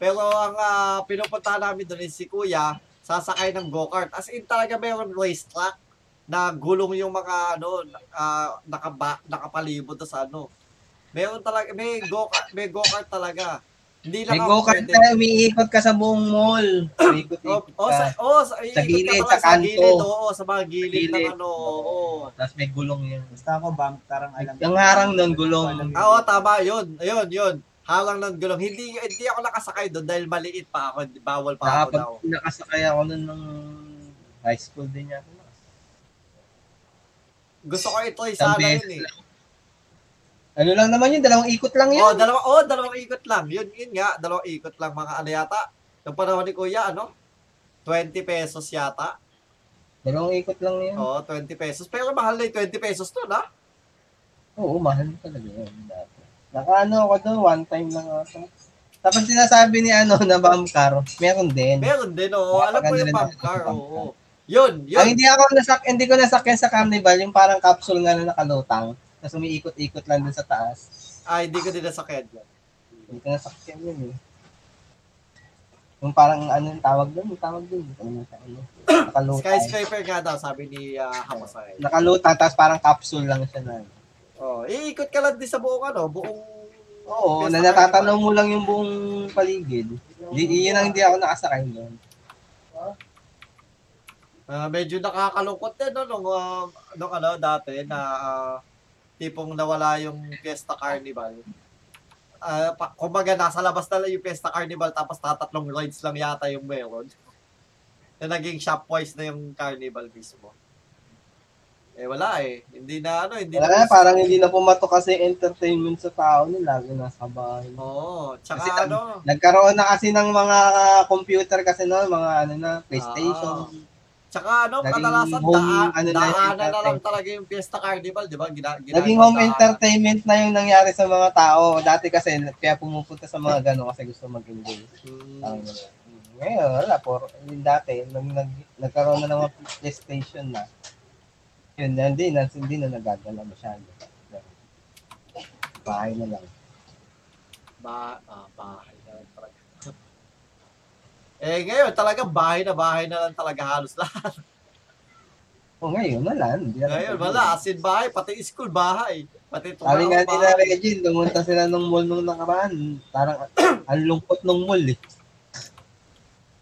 Pero ang uh, pinupunta namin doon si Kuya, sasakay ng go-kart. As in talaga mayroon racetrack na gulong yung mga ano, uh, nakaba, nakapalibot sa ano. Mayroon talaga, may go-kart, may go-kart talaga. Hindi lang may go-kart na umiikot ka sa buong mall. Umiikot-ikot ka. O, sa, o, sa, sa gilid, sa kanto. Sa gilid, oo, sa mga gilid, gilid. Ng ano. Tapos may gulong yun. Basta ako, bang, tarang alam. Yung harang nun, gulong. Oo, tama, yun, yun, yun. Harang nun, gulong. Hindi, hindi ako nakasakay doon dahil maliit pa ako. Bawal pa ako daw. Nakasakay ako nun ng high school din niya. Gusto ko i-try sana yun eh. Ano lang naman yun, dalawang ikot lang yun. Oh, dalawa, oh, dalawang ikot lang. Yun, yun nga, dalawang ikot lang mga ano yata. Yung panahon ni Kuya, ano? twenty pesos yata. Dalawang ikot lang yun. Oo, oh, twenty pesos. Pero mahal na yung twenty pesos to, na? Oo, mahal na talaga yun. Nakaano ako doon, one time lang ako. Tapos sinasabi ni ano na bump car, meron din. Meron din, oo. Alam ko yung bump car, oo. Yun, yun. Ay, hindi ako nasak, hindi ko nasakyan sa Carnival, yung parang capsule nga na nakalutang. Tapos umiikot-ikot lang dun sa taas. Ah, hindi ko din nasakyan yun. Hindi ko nasakyan yun eh. Yung parang ano yung tawag dun, yung tawag dun. Skyscraper nga daw, sabi ni uh, Hamasay. Nakalutang, tapos parang capsule lang siya na. Oh, iikot ka lang din sa buong ano, buong... Oo, na natatanaw mo lang yung buong paligid. Hindi, yun ang hindi ako nakasakay doon. Uh, medyo nakakalungkot din, no? Nung, uh, nung ano, dati na... Uh, tipong nawala yung Fiesta Carnival. Uh, pa, kumbaga, nasa labas na lang yung Fiesta Carnival tapos tatatlong rides lang yata yung meron. Na naging shopwise na yung Carnival mismo. Eh, wala eh. Hindi na ano, hindi wala na. Mismo. Parang hindi na pumato kasi entertainment sa tao nila. Lagi nasa bahay. Oo. Tsaka kasi, ano. Nagkaroon na kasi ng mga computer kasi no, mga ano na, PlayStation. Ah. Tsaka ano, kadalasan daan, ano daanan na, na lang talaga yung Fiesta Carnival, di ba? Gina, gina, naging home daan. Entertainment na yung nangyari sa mga tao. Dati kasi, kaya pumupunta sa mga gano'n kasi gusto mag-enjoy. Um, ngayon, wala po. Yung dati, nag, nag, nagkaroon na ng mga PlayStation na. Yun, hindi na, hindi na nagagala masyado. Bahay na lang. Ba, ah, bahay na lang talaga. Eh, ngayon, talaga bahay na bahay na lang talaga halos lahat. O, oh, ngayon, wala. Ngayon, wala. As in bahay, pati school bahay. Pati tumawang bahay. Sabi nga nila, Regine, lumunta sila ng mall nung nakaraan. Parang, ang lungkot ng mall eh.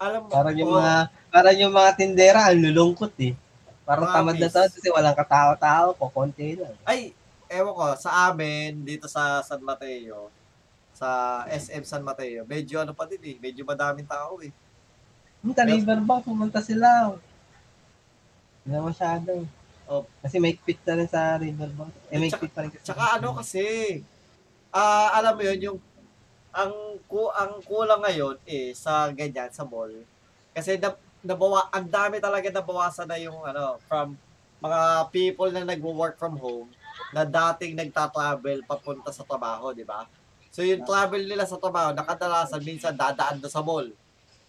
Alam mo, parang yung mga, parang yung mga tindera, ang lulungkot eh. Parang promise. Tamad na tamad kasi walang katao-tao, kukunti lang. Ay, ewan ko, sa amin, dito sa San Mateo, sa S M San Mateo, medyo ano pa din eh, medyo madaming tao eh. Punta Riverbank, pumunta sila. Hindi na masyado. Oh. Kasi may fit na rin sa Riverbank. Eh, may fit pa rin kasi. Tsaka ano kasi, uh, alam mo yun, yung, ang, ku, ang kulang ngayon eh, sa ganyan, sa mall. Kasi na, nabawa, ang dami talaga nabawasan na yung, ano, from mga people na nag-work from home, na dating nagta-travel papunta sa trabaho, di ba? So yung travel nila sa trabaho, nakadalasan minsan dadaan na sa mall.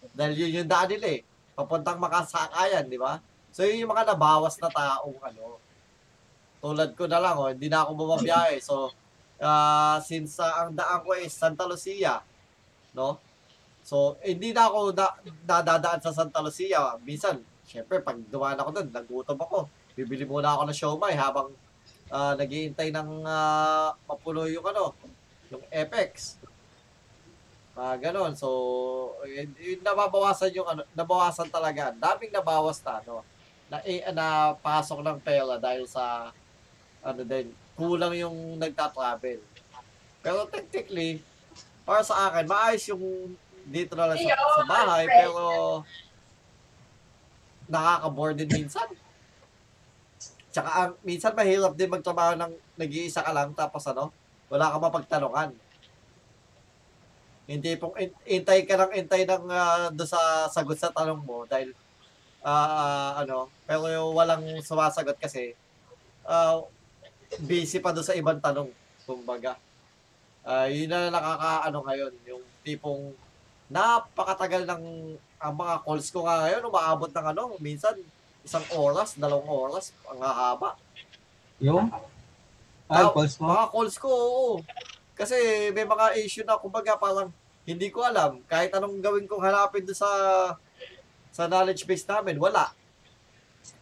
Dahil yun yung daan nila eh. Papuntang makasakayan, di ba? So yun yung mga nabawas na taong ano. Tulad ko na lang, oh, hindi na ako bumabiyahe. So Uh, since uh, ang daan ko ay Santa Lucia, no? So, hindi na ako da- nadadaan sa Santa Lucia. Minsan, syempre, pag dumaan ako doon, nagutom ako. Bibili muna ako ng siomai habang uh, naghihintay ng uh, mapuno yung ano, yung F X. Uh, ganon. So, yun, yun, nababawasan yung ano, nabawasan talaga. Daming nabawas na, no? Na, eh, na pasok ng pera dahil sa, ano din, kulang yung nagta-travel. Pero technically, para sa akin, maayos yung dito na lang sa, sa bahay, pero nakaka-board din minsan. Tsaka ang, minsan mahirap din magtrabaho ng nag-iisa ka lang, tapos ano, wala ka mapagtanungan. Hindi pong intay ka lang, intay ng uh, do sa sagot sa tanong mo dahil, uh, ano, pero walang sumasagot kasi, ah, uh, busy pa doon sa ibang tanong, kumbaga. Uh, yun na nakakaano ngayon, yung tipong napakatagal ng ang mga calls ko nga ngayon, umaabot ng ano, minsan isang oras, dalawang oras, ang haba. Yung? Ah, uh, calls ko? Mga calls ko, oo. Kasi may mga issue na, kumbaga, parang hindi ko alam. Kahit anong gawin kong hanapin doon sa, sa knowledge base namin, wala.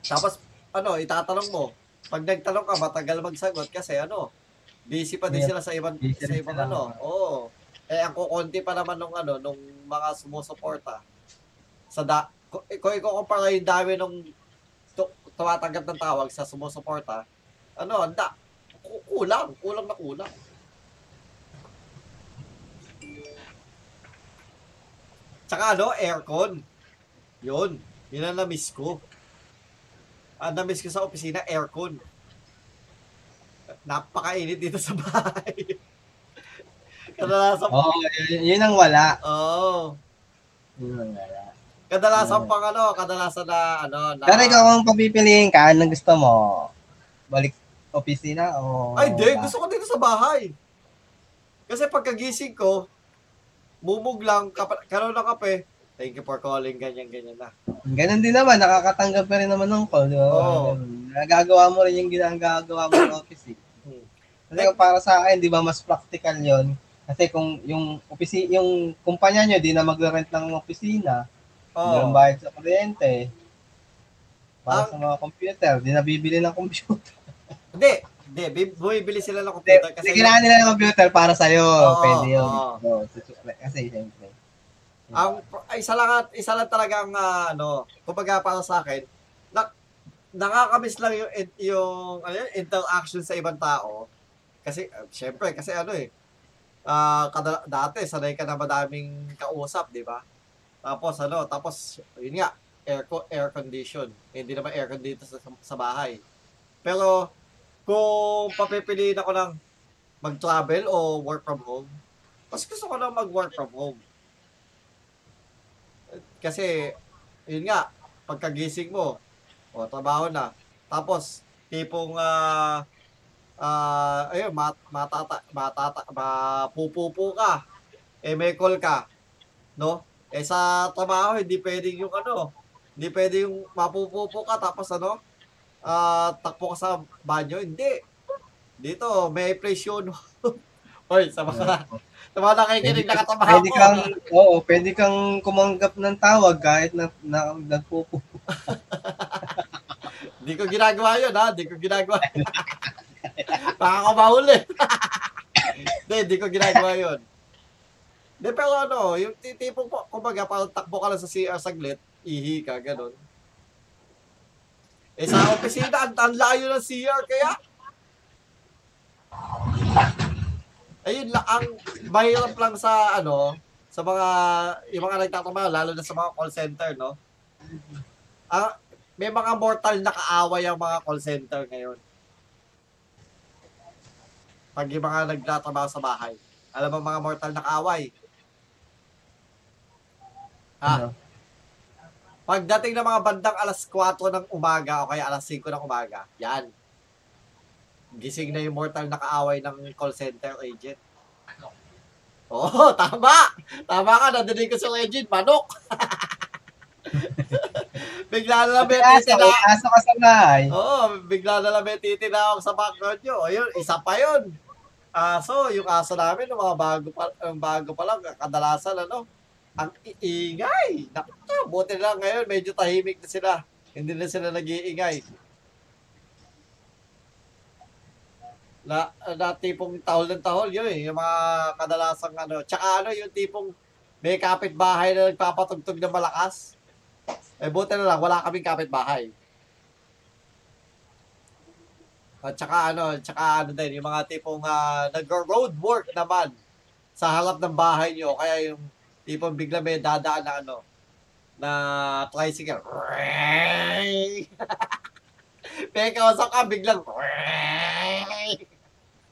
Tapos, ano, itatanong mo, pag nagtanong ka, matagal magsagot kasi ano, busy pa din sila sa ibang sa ibang ano. Oo. Eh ang kukunti pa naman nung ano, nung mga sumusuporta. Sa da, ko iko-compare yung dami nung tumatanggap ng tawag sa sumusuporta. Ano, da, kulang, kulang na kulang. Tsaka ano, aircon. Yun, yun ang na-miss ko. Ang ah, namiss ko sa opisina, aircon. Napakainit dito sa bahay. Kadalasan oh, pang... yun ang wala. Oo. Oh. Yun ang wala. Kadalasan yeah. pang ano, kadalasan na ano. Na... Pero ikaw kung papipiliin ka, anong gusto mo? Balik opisina o... Ay, di. Gusto ko dito sa bahay. Kasi pagkagising ko, bumog lang, kap- karoon ng kape, thank you for calling, ganyan-ganyan na. Ganun din naman, nakakatanggap ka rin naman ng call. Di ba? Oo. Nagagawa mo rin yung ginagawa mo ng office. Eh. Kasi para sa akin, di ba, mas practical yon. Kasi kung yung office, yung kumpanya nyo, di na mag-rent ng opisina, oh. Ng bayad sa kuryente, para ah. sa mga computer, di na bibili ng computer. Hindi, hindi, bumibili sila ng computer. Kasi kailangan nila ng computer para sa'yo. Oh, pwede yun. Oh. Kasi siyempre. Ang isa lang isa lang talaga ang uh, ano, kumbaga para sa akin, nak, nakakamiss lang yung yung ano, interaction sa ibang tao. Kasi uh, syempre kasi ano eh uh, kada, dati sanay ka na madaming kausap, di ba? Tapos ano, tapos yun nga, air air condition. Eh, hindi naman air condition sa, sa bahay. Pero kung papipiliin ako ng mag-travel o work from home, mas gusto ko na mag-work from home. Kasi, yun nga, pagkagising mo, o, trabaho na. Tapos, tipong, ah, uh, uh, ayun, mat, matata, matata, mapupupo ka, eh, may call ka, no? Eh, sa trabaho, hindi pwedeng yung ano, hindi pwedeng yung mapupupo ka, tapos ano, ah, uh, takpo ka sa banyo, hindi. Dito, may presyon. Hoy, sa mga... Tama na nakikinig na katrabaho ko. Kang, oo, pwede kang kumanggap ng tawag kahit na, na, nagpupo. Hindi ko ginagawa yun, ha? Hindi ko ginagawa. Baka ko mahuli. Hindi, hindi ko ginagawa yun. Hindi, pero ano, yung tipong po, kumbaga, parang takbo ka lang sa C R saglit, ihi ka, ganun. Eh, sa opisina, ang tanlayo ng C R, kaya... Ayun lang, ang mahirap lang sa, ano, sa mga, yung mga nagtatrabaho, lalo na sa mga call center, no? Ah, may mga mortal na kaaway ang mga call center ngayon. Pag yung mga nagtatrabaho sa bahay. Alam mo, mga mortal na kaaway? Ha? Pagdating ng mga bandang alas kuwatro ng umaga o kaya alas singko ng umaga, yan. Gising na yung mortal na kaaway ng call center agent. Oo, tama! Tama ka, nandinig ko sa agent, manok! Bigla na lang may titinawag. Aso ka sa bahay. Oo, bigla na lang may titinawag sa background nyo. O yun, isa pa yun. aso, yung aso namin, yung mga bago pa, yung bago pa lang, kadalasan, ano, ang iingay. Nakaka, buti lang ngayon, medyo tahimik na sila. Hindi na sila nag-iingay. Na, na tipong tahol ng tahol, yun eh, yung mga kadalasang ano. Tsaka ano, yung tipong may kapitbahay na nagpapatugtog ng malakas. Eh, buti na lang, wala kaming kapitbahay. At tsaka ano, tsaka ano din, yung mga tipong uh, nag-road work naman sa harap ng bahay nyo. Kaya yung tipong bigla may dadaan na ano, na tricycle. May kausap ka, biglang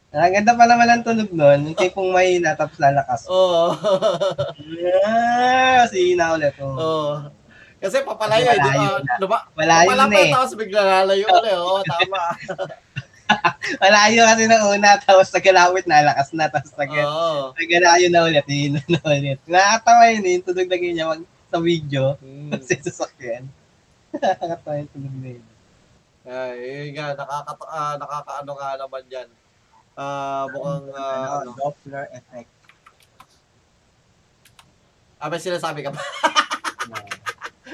ang ganda pa naman ang tunog nun, yung tipong may natapos lalakas. Oo. Yes, hihina ulit. Oo. Oh. Kasi papalayo, di ba? Luma, malayo na eh. Tapos bigla lalayo ulit. Oo, tama. Malayo kasi na una, tapos nagalawit na, lakas na, tapos nagalayo oh. na ulit, hihina na ulit. Nakakatawa yun eh, yung tunog na ganyan mag, sa video, hmm. kasi sasakyan. Nakakatawa yung tunog na yun. Ay, yun nga, nakakata, uh, nakakaano nga naman yan. Uh, mukhang, uh, ano, Doppler effect. Ah, may sinasabi ka ba?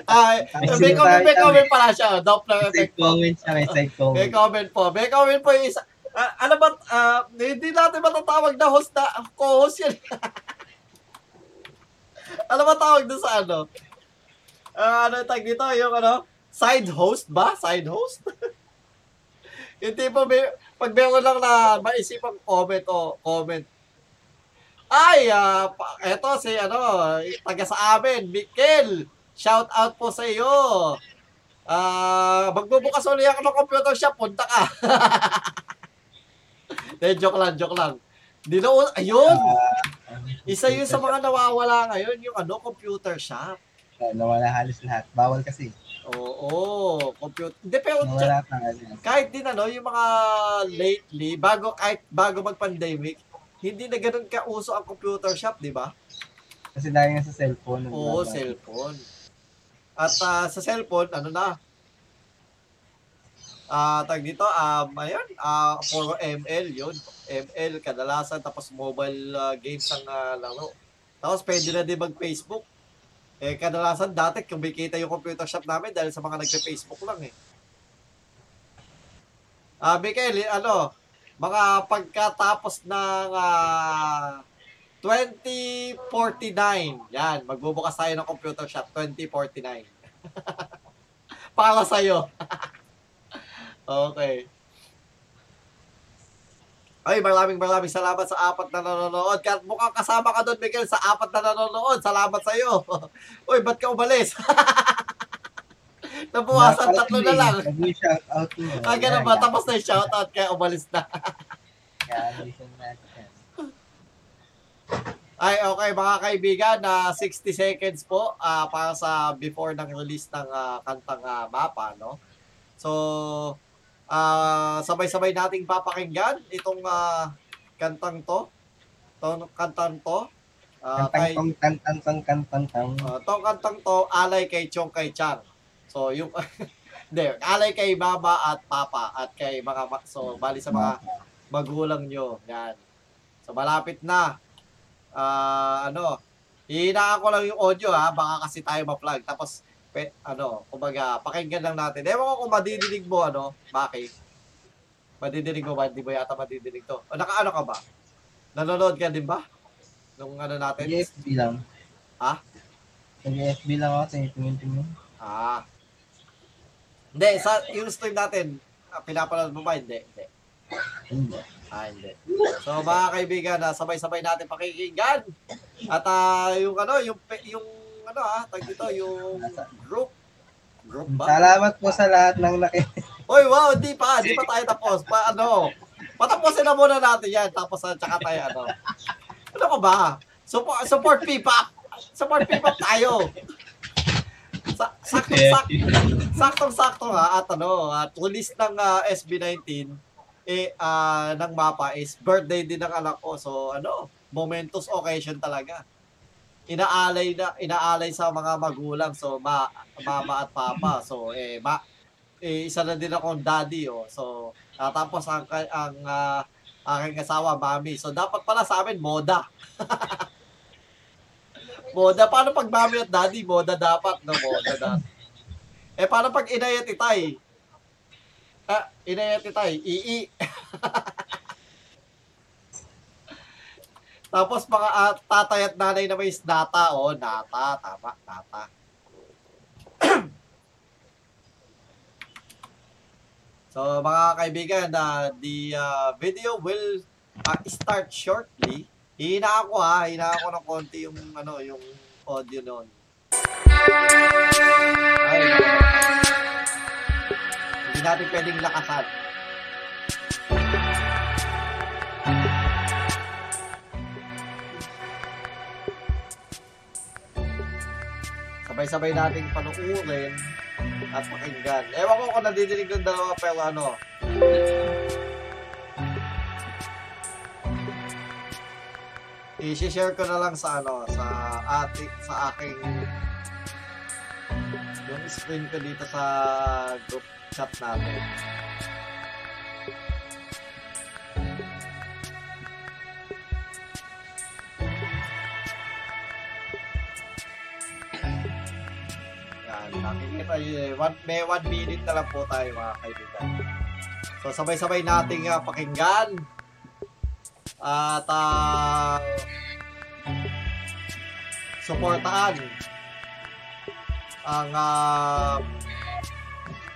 Ay, may comment, may comment pala siya. Doppler effect po. May side comment. May comment po. May comment po yung isa. Uh, alam ba, uh, hindi natin matatawag na host na, co-host yan. Alam ba tawag doon sa ano? Uh, ano yung tag dito? Yung ano? Side host ba? Side host? Yung tipo, may, pag meron lang na maisipang comment o comment. Ay, uh, eto si ano, taga sa amin, Mikel. Shout out po sa iyo. Ah, uh, magbubukas ulit ako ng computer shop, punta ka. De, joke lang, joke lang. Di na, ayun. Isa yun sa mga nawawala ngayon, yung ano, computer shop. Nawala halos lahat. Bawal kasi. Oo, computer. Hindi, pero nawala pa, kahit din ano, yung mga lately, bago, kahit bago mag-pandemic, hindi na ganun kauso ang computer shop, di ba? Kasi dahil nga sa cellphone. Oo, naman. Cellphone. At uh, sa cellphone, ano na? Ah, uh, tag dito, um, ayun, uh, for M L yun. M L, kadalasan, tapos mobile uh, games ang uh, laro. Tapos pwede na din mag-Facebook. Eh, kadalasan, dati, kung bikita yung computer shop namin dahil sa mga nagpe-Facebook lang eh. Ah, uh, Mikael, ano, mga pagkatapos ng... Uh, twenty forty-nine. Yan, magbubukas tayo ng computer shop. twenty forty-nine. Para sa'yo. Okay. Ay, maraming maraming salamat sa apat na nanonood. Kahit mukhang kasama ka doon, Miguel, sa apat na nanonood. Salamat sa'yo. Uy, ba't ka umalis? Nabuhasan, tatlo na lang. Ah, ganun ba? Tapos na yung shoutout, kaya umalis na. Ay, okay mga kaibigan, na uh, sixty seconds po uh, para sa before ng release ng uh, kantang uh, MAPA, no? So, uh, sabay-sabay nating papakinggan itong uh, kantang to. Itong kantang to. Uh, kantang kay, kantang tong, kantang tong. Uh, itong kantang to, alay kay Chong kay Chang. So, yung, de, alay kay Mama at Papa at kay mga, so, bali sa mga magulang nyo. Yan. So, malapit na. Ah, uh, ano, hihinaan ko lang yung audio ha, baka kasi tayo ma-plug. Tapos, pe, ano, kumbaga, pakinggan lang natin. Ewan ko kung madidinig mo, ano, Maki. Madidinig mo ba? Hindi mo yata madidinig to. O, naka-ano ka ba? Nanonood ka din ba? Nung ano natin? Nag-F B lang. Ha? Nag-F B lang ako, tinitingin-tingin. Ah. Hindi, sa, yung stream natin, pinapanood mo ba? Hindi, hindi. Hindi. Ah, hindi. So mga kaibigan, ah, sabay-sabay natin pakikinggan. At ah, yung ano, yung yung ano ah, tag dito yung group group ba? Salamat po sa lahat ng nakikinig. Oy, wow, di pa, di pa tayo tapos. Pa ano? Patapusin na muna natin 'yan tapos at saka tayo ano. Ano ko ba? Support support P PAP. Support P PAP tayo. Sa sakto-sakto ha, at ano, at release ng uh, S B nineteen eh, uh, ng MAPA is birthday din ng anak ko. So, ano, momentous occasion talaga. Inaalay na, inaalay sa mga magulang. So, ma, mama at papa. So, eh, ma, eh, isa na din akong daddy, oh. So, uh, tapos ang, ang uh, aking kasawa, mami. So, dapat pala sa amin, moda. Moda. Paano pag mami at daddy? Moda dapat. No, moda dapat. Eh, paano pag inay at itay? Ah, inay at itay. Ii. Tapos, mga uh, tatay at nanay na may nata. O, oh, nata. Tama, nata. So, mga kaibigan, uh, the uh, video will uh, start shortly. Hihina ako ha, hihina ako ng konti yung, ano, yung audio noon. Ay, no. Hindi natin pwedeng lakasan. Sabay-sabay natin panuurin at pakinggan. Ewan ko kung nadidinig ng dalawa, pero ano. I-share ko na lang sa ano, sa ating, sa aking yung screen ko dito sa group chat natin. May one minute na lang po tayo mga kaibigan. So sabay-sabay nating uh, pakinggan. At uh, suportahan ang uh,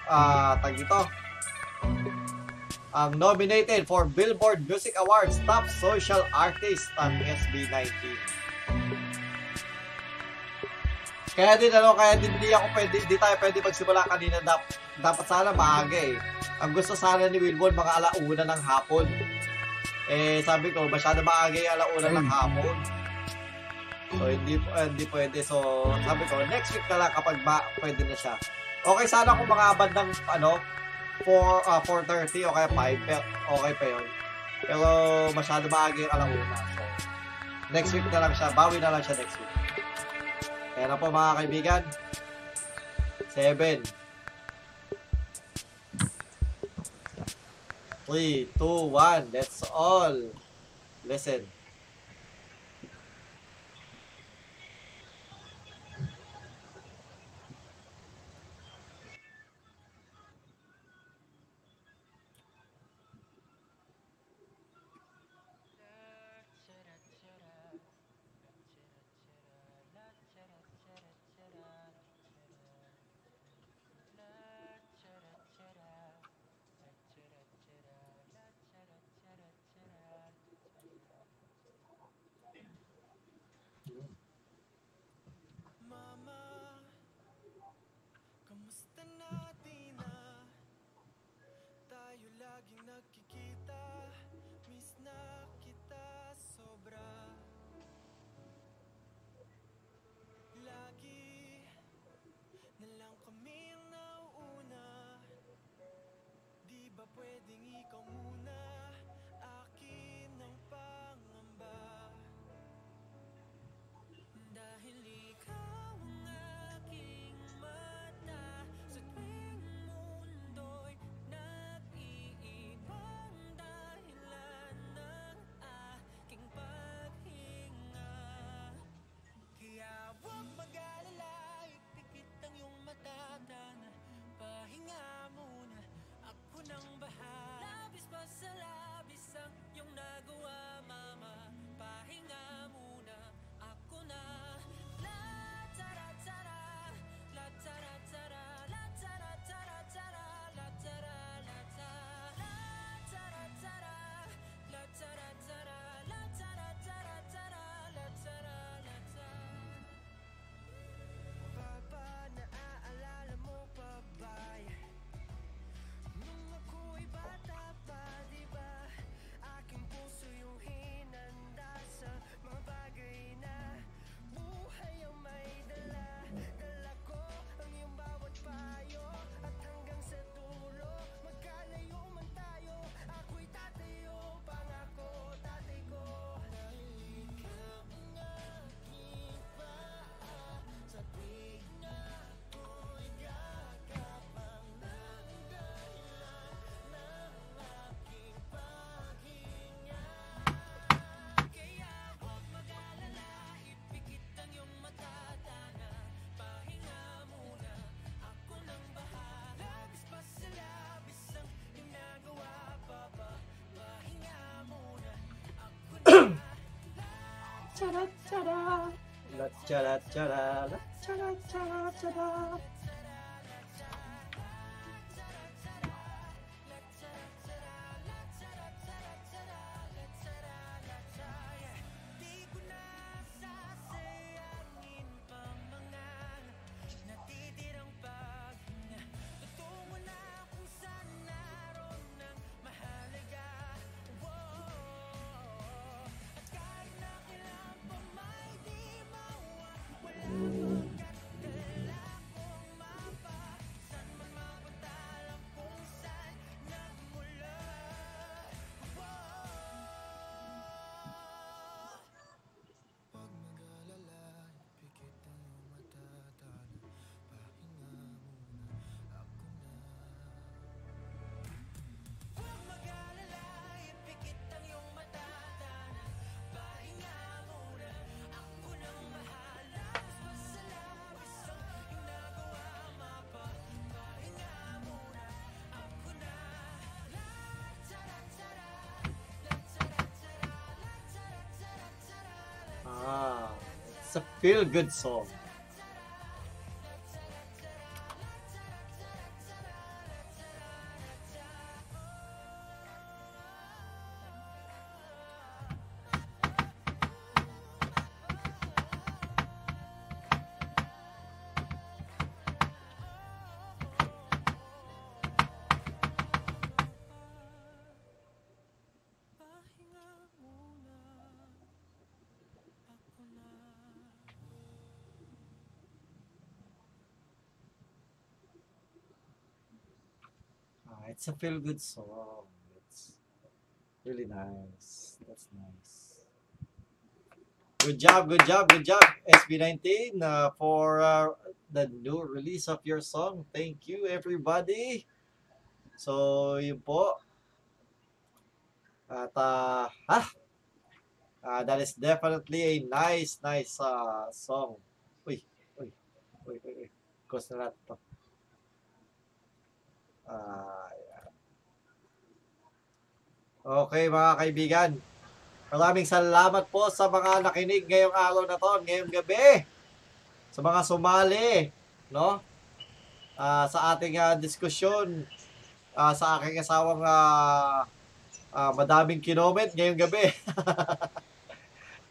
uh, tag dito, ang nominated for Billboard Music Awards Top Social Artist ang S B nineteen. Kaya din ano, kaya din di ako pwede, di tayo pwede magsimula kanina. Dap, dapat sana maaga eh. Ang gusto sana ni Wilwon mga alauna ng hapon. Eh sabi ko, masyado maaga yung alauna ng hapon. So hindi, hindi pwede. So sabi ko, next week na lang kapag ba, pwede na siya. Okay sana kung mga bandang ano, four, uh, four thirty o kaya five, okay pa yun. Pero masyado maaga yung alauna. So next week na lang siya, bawi na lang siya next week. Kaya na po mga kaibigan, seven, three, two, one, let's all listen. Pahinga muna, ako nang bahala. Labis pa sa lahat. cha cha da la cha da cha da la cha da cha cha da. It's a feel-good song. It's a feel-good song. It's really nice. That's nice. Good job, good job, good job, S B nineteen, uh, for uh, the new release of your song. Thank you, everybody. So, yun po. At, uh, ha? Uh, that is definitely a nice, nice uh, song. Uy, uy, uy, uy, uy. Close na natin to. Ah, uh, okay mga kaibigan, maraming salamat po sa mga nakinig ngayong araw na to, ngayong gabi, sa mga sumali, no? Uh, sa ating uh, diskusyon, uh, sa aking asawang uh, uh, madaming kinoment ngayong gabi.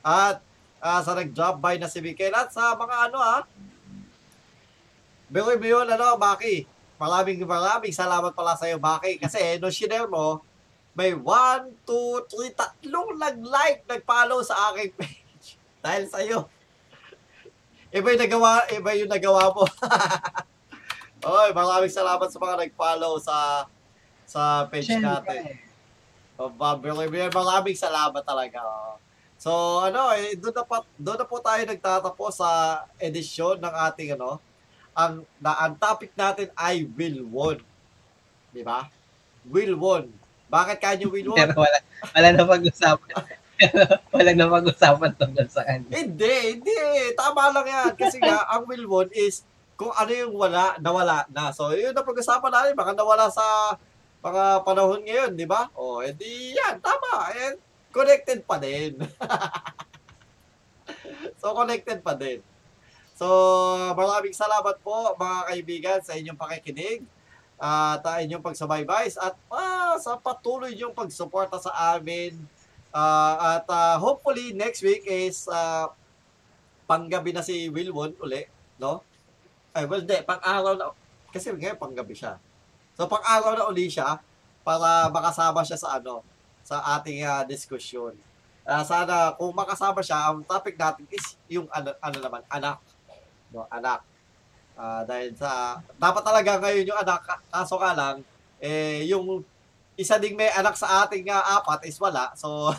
At uh, sa nag-drop by na si Mikel at sa mga ano ha, believe me yun, ano, Macky, maraming maraming salamat pala sa'yo, Macky, kasi no shiner mo, may one, two, three, tatlong nag-like, nag-follow sa aking page. Dahil sa'yo. Iba yung nagawa, iba yung nagawa mo. Oy, maraming salamat sa mga nag-follow sa sa page natin. Oh, maraming salamat talaga. So, ano, eh, doon na, doon na po tayo nagtatapos sa edisyon ng ating, ano, ang, na, ang topic natin ay WILWON. Di ba? WILWON. Bakit kanya WILWON? Pero wala, wala na pag-usapan. Wala na pag-usapan tungkol sa kanya. Hindi, hindi. Tama lang yan. Kasi nga, ang WILWON is kung ano yung wala, nawala na. So, yun na pag-usapan natin. Baka nawala sa mga panahon ngayon, di ba? O, oh, edi yan. Tama. And connected pa din. So, connected pa din. So, maraming salamat po, mga kaibigan, sa inyong pakikinig. At uh, inyong pagsabay-bays at uh, sa patuloy yung pagsuporta sa amin uh, at uh, hopefully next week is uh, panggabi na si Wilwon uli, no? Ay, well, hindi, pang-araw na kasi ngayon panggabi siya, so pang-araw na uli siya para makasama siya sa ano, sa ating uh, diskusyon. Uh, sana kung makasama siya, ang topic natin is yung ano, ano naman, anak, no? Anak. Uh, dahil sa, dapat talaga ngayon yung anak, kaso ka lang, eh, yung isa ding may anak sa ating uh, apat is wala. So,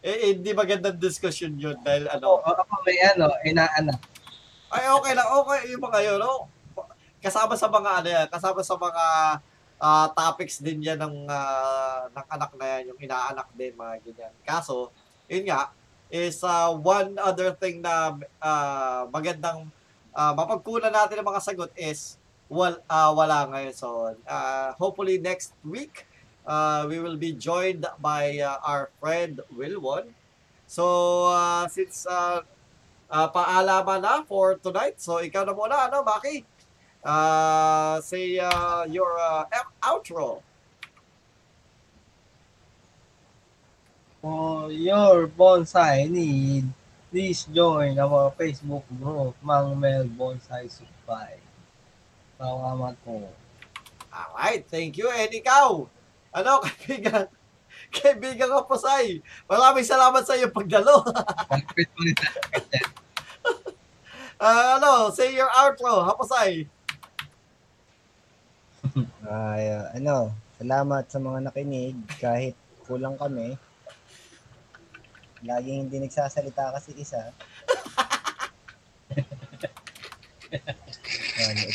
eh, hindi magandang discussion yun dahil ano. Oo, ako may ano, inaanak. Ay, okay lang, okay yung mga yun, no? Kasama sa mga ano yan, kasama sa mga uh, topics din yan ng, uh, ng anak na yan, yung inaanak din, mga ganyan. Kaso, yun nga, is uh, one other thing na uh, magandang Uh, mapagkunan natin ang mga sagot is wal, uh, wala ngayon. So, uh, hopefully next week, uh, we will be joined by uh, our friend Wilwon. So, uh, since uh, uh, paalaman na for tonight, so ikaw na muna, ano, Macky? Uh, say uh, your uh, outro. For your bonsai need, please join our Facebook group, Mang Mel's Bonsai Supply. Salamat po. Alright, thank you. And ikaw, ano, kaibigan, kaibigan ko po, Sai. Maraming salamat sa iyong pagdalo. uh, ano, say your outro, ha po, Sai. Ay, uh, ano, salamat sa mga nakinig, kahit kulang kami. Laging hindi nagsasalita kasi isa.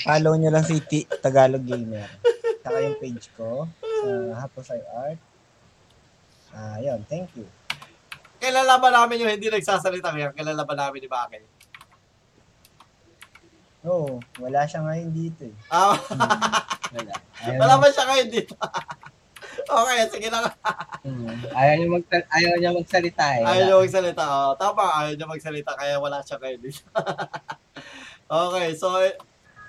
Follow nyo lang si T- Tagalog Gamer. Saka yung page ko sa Haposay Art. Ah, yun. Thank you. Kilala ba namin yung hindi nagsasalita ngayon? Kilala ba namin ni Macky? Oo. Oh, wala siya ngayon dito eh. Oh. Wala. Ayaw wala ba siya ngayon dito? Okay, sige lang. Ayaw niya magsalita, ayaw niya magsalita eh. Ayaw niya magsalita. Oh, tama, ayaw niya magsalita kaya wala siya kayo dito. Okay, so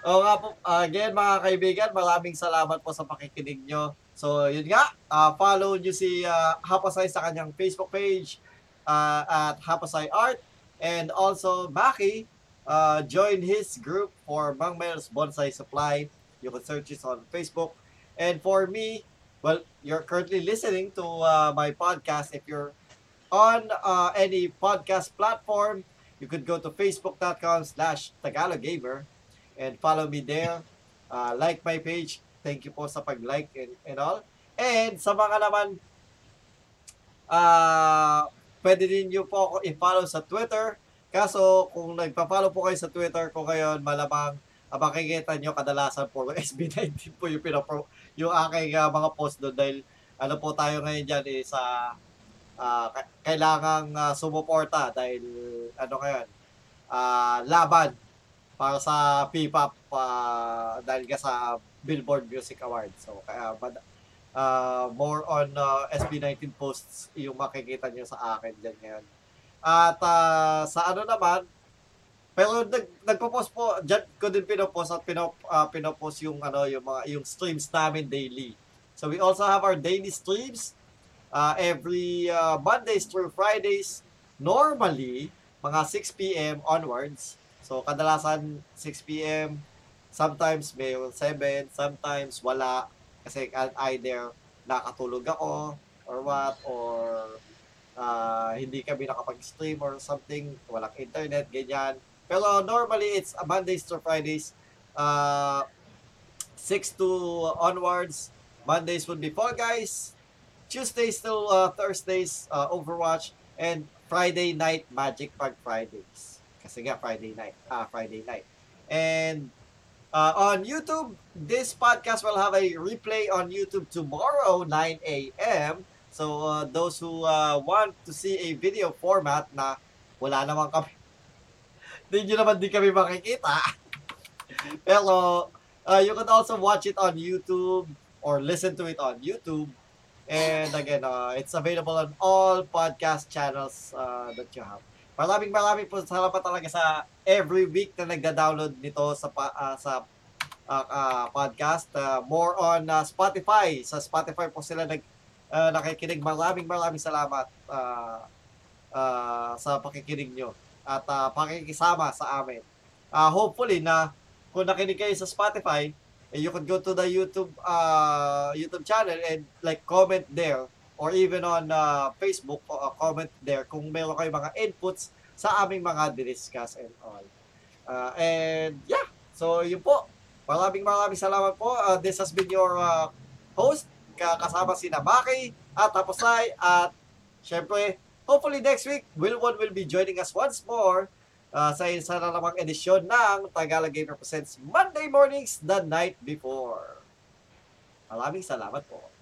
oh, nga po, again mga kaibigan, maraming salamat po sa pakikinig nyo. So yun nga, uh, follow nyo si uh, Haposay sa kanyang Facebook page uh, at Haposay Art. And also Macky, uh, join his group for Mang Mel's Bonsai Supply. You can search it on Facebook. And for me, well, you're currently listening to uh, my podcast. If you're on uh, any podcast platform, you could go to facebook.com slash Tagalog Gamer and follow me there. Uh, like my page. Thank you po sa pag-like and, and all. And sa mga naman, uh, pwede din nyo po ako i-follow sa Twitter. Kaso, kung nagpa-follow po kayo sa Twitter ko ngayon, malamang uh, makikita nyo kadalasan po S B nineteen po yung pinapro- yung aking uh, mga post doon dahil ano po tayo ngayon dyan eh, sa uh, kailangang uh, sumuporta dahil ano ngayon uh, laban para sa P PAP uh, dahil ka sa Billboard Music Awards. So kaya uh, more on uh, S B nineteen posts yung makikita nyo sa akin dyan ngayon. At uh, sa ano naman, pero nag nagpo-post po, dyan ko din pinopost at pinop, uh, pinopost yung ano yung mga yung streams namin daily. So we also have our daily streams uh, every uh, Mondays through Fridays normally mga six p m onwards. So kadalasan six p m, sometimes may seven, sometimes wala kasi either nakatulog ako or what or uh, hindi kami nakapag-stream or something, walang internet, ganyan. Pero normally, it's Mondays to Fridays, uh, six to onwards. Mondays would be Fall Guys. Tuesdays till uh, Thursdays, uh, Overwatch. And Friday night, Magic Pag Fridays. Kasi nga, Friday night. Ah, Friday night. And uh, on YouTube, this podcast will have a replay on YouTube tomorrow, nine a m So uh, those who uh, want to see a video format na wala naman kami. Hindi naman di kami makikita. Pero, uh, you can also watch it on YouTube or listen to it on YouTube. And again, uh, it's available on all podcast channels uh, that you have. Maraming maraming po salamat talaga sa every week na nagda-download nito sa, uh, sa uh, uh, podcast. Uh, more on uh, Spotify. Sa Spotify po sila nag, uh, nakikinig. Maraming maraming salamat uh, uh, sa pakikinig nyo at uh, pakikisama sa amin. Uh, hopefully na kung nakinig kayo sa Spotify, eh, you could go to the YouTube uh, YouTube channel and like comment there or even on uh, Facebook uh, comment there kung meron kayo mga inputs sa aming mga discuss and all. Uh, and yeah, so yun po. Maraming maraming salamat po. Uh, this has been your uh, host, kasama si Macky at Haposay at syempre hopefully next week, Wilwon will be joining us once more uh, sa isa na namang edisyon ng Tagalog Gamer Presents Monday Mornings the Night Before. Maraming salamat po.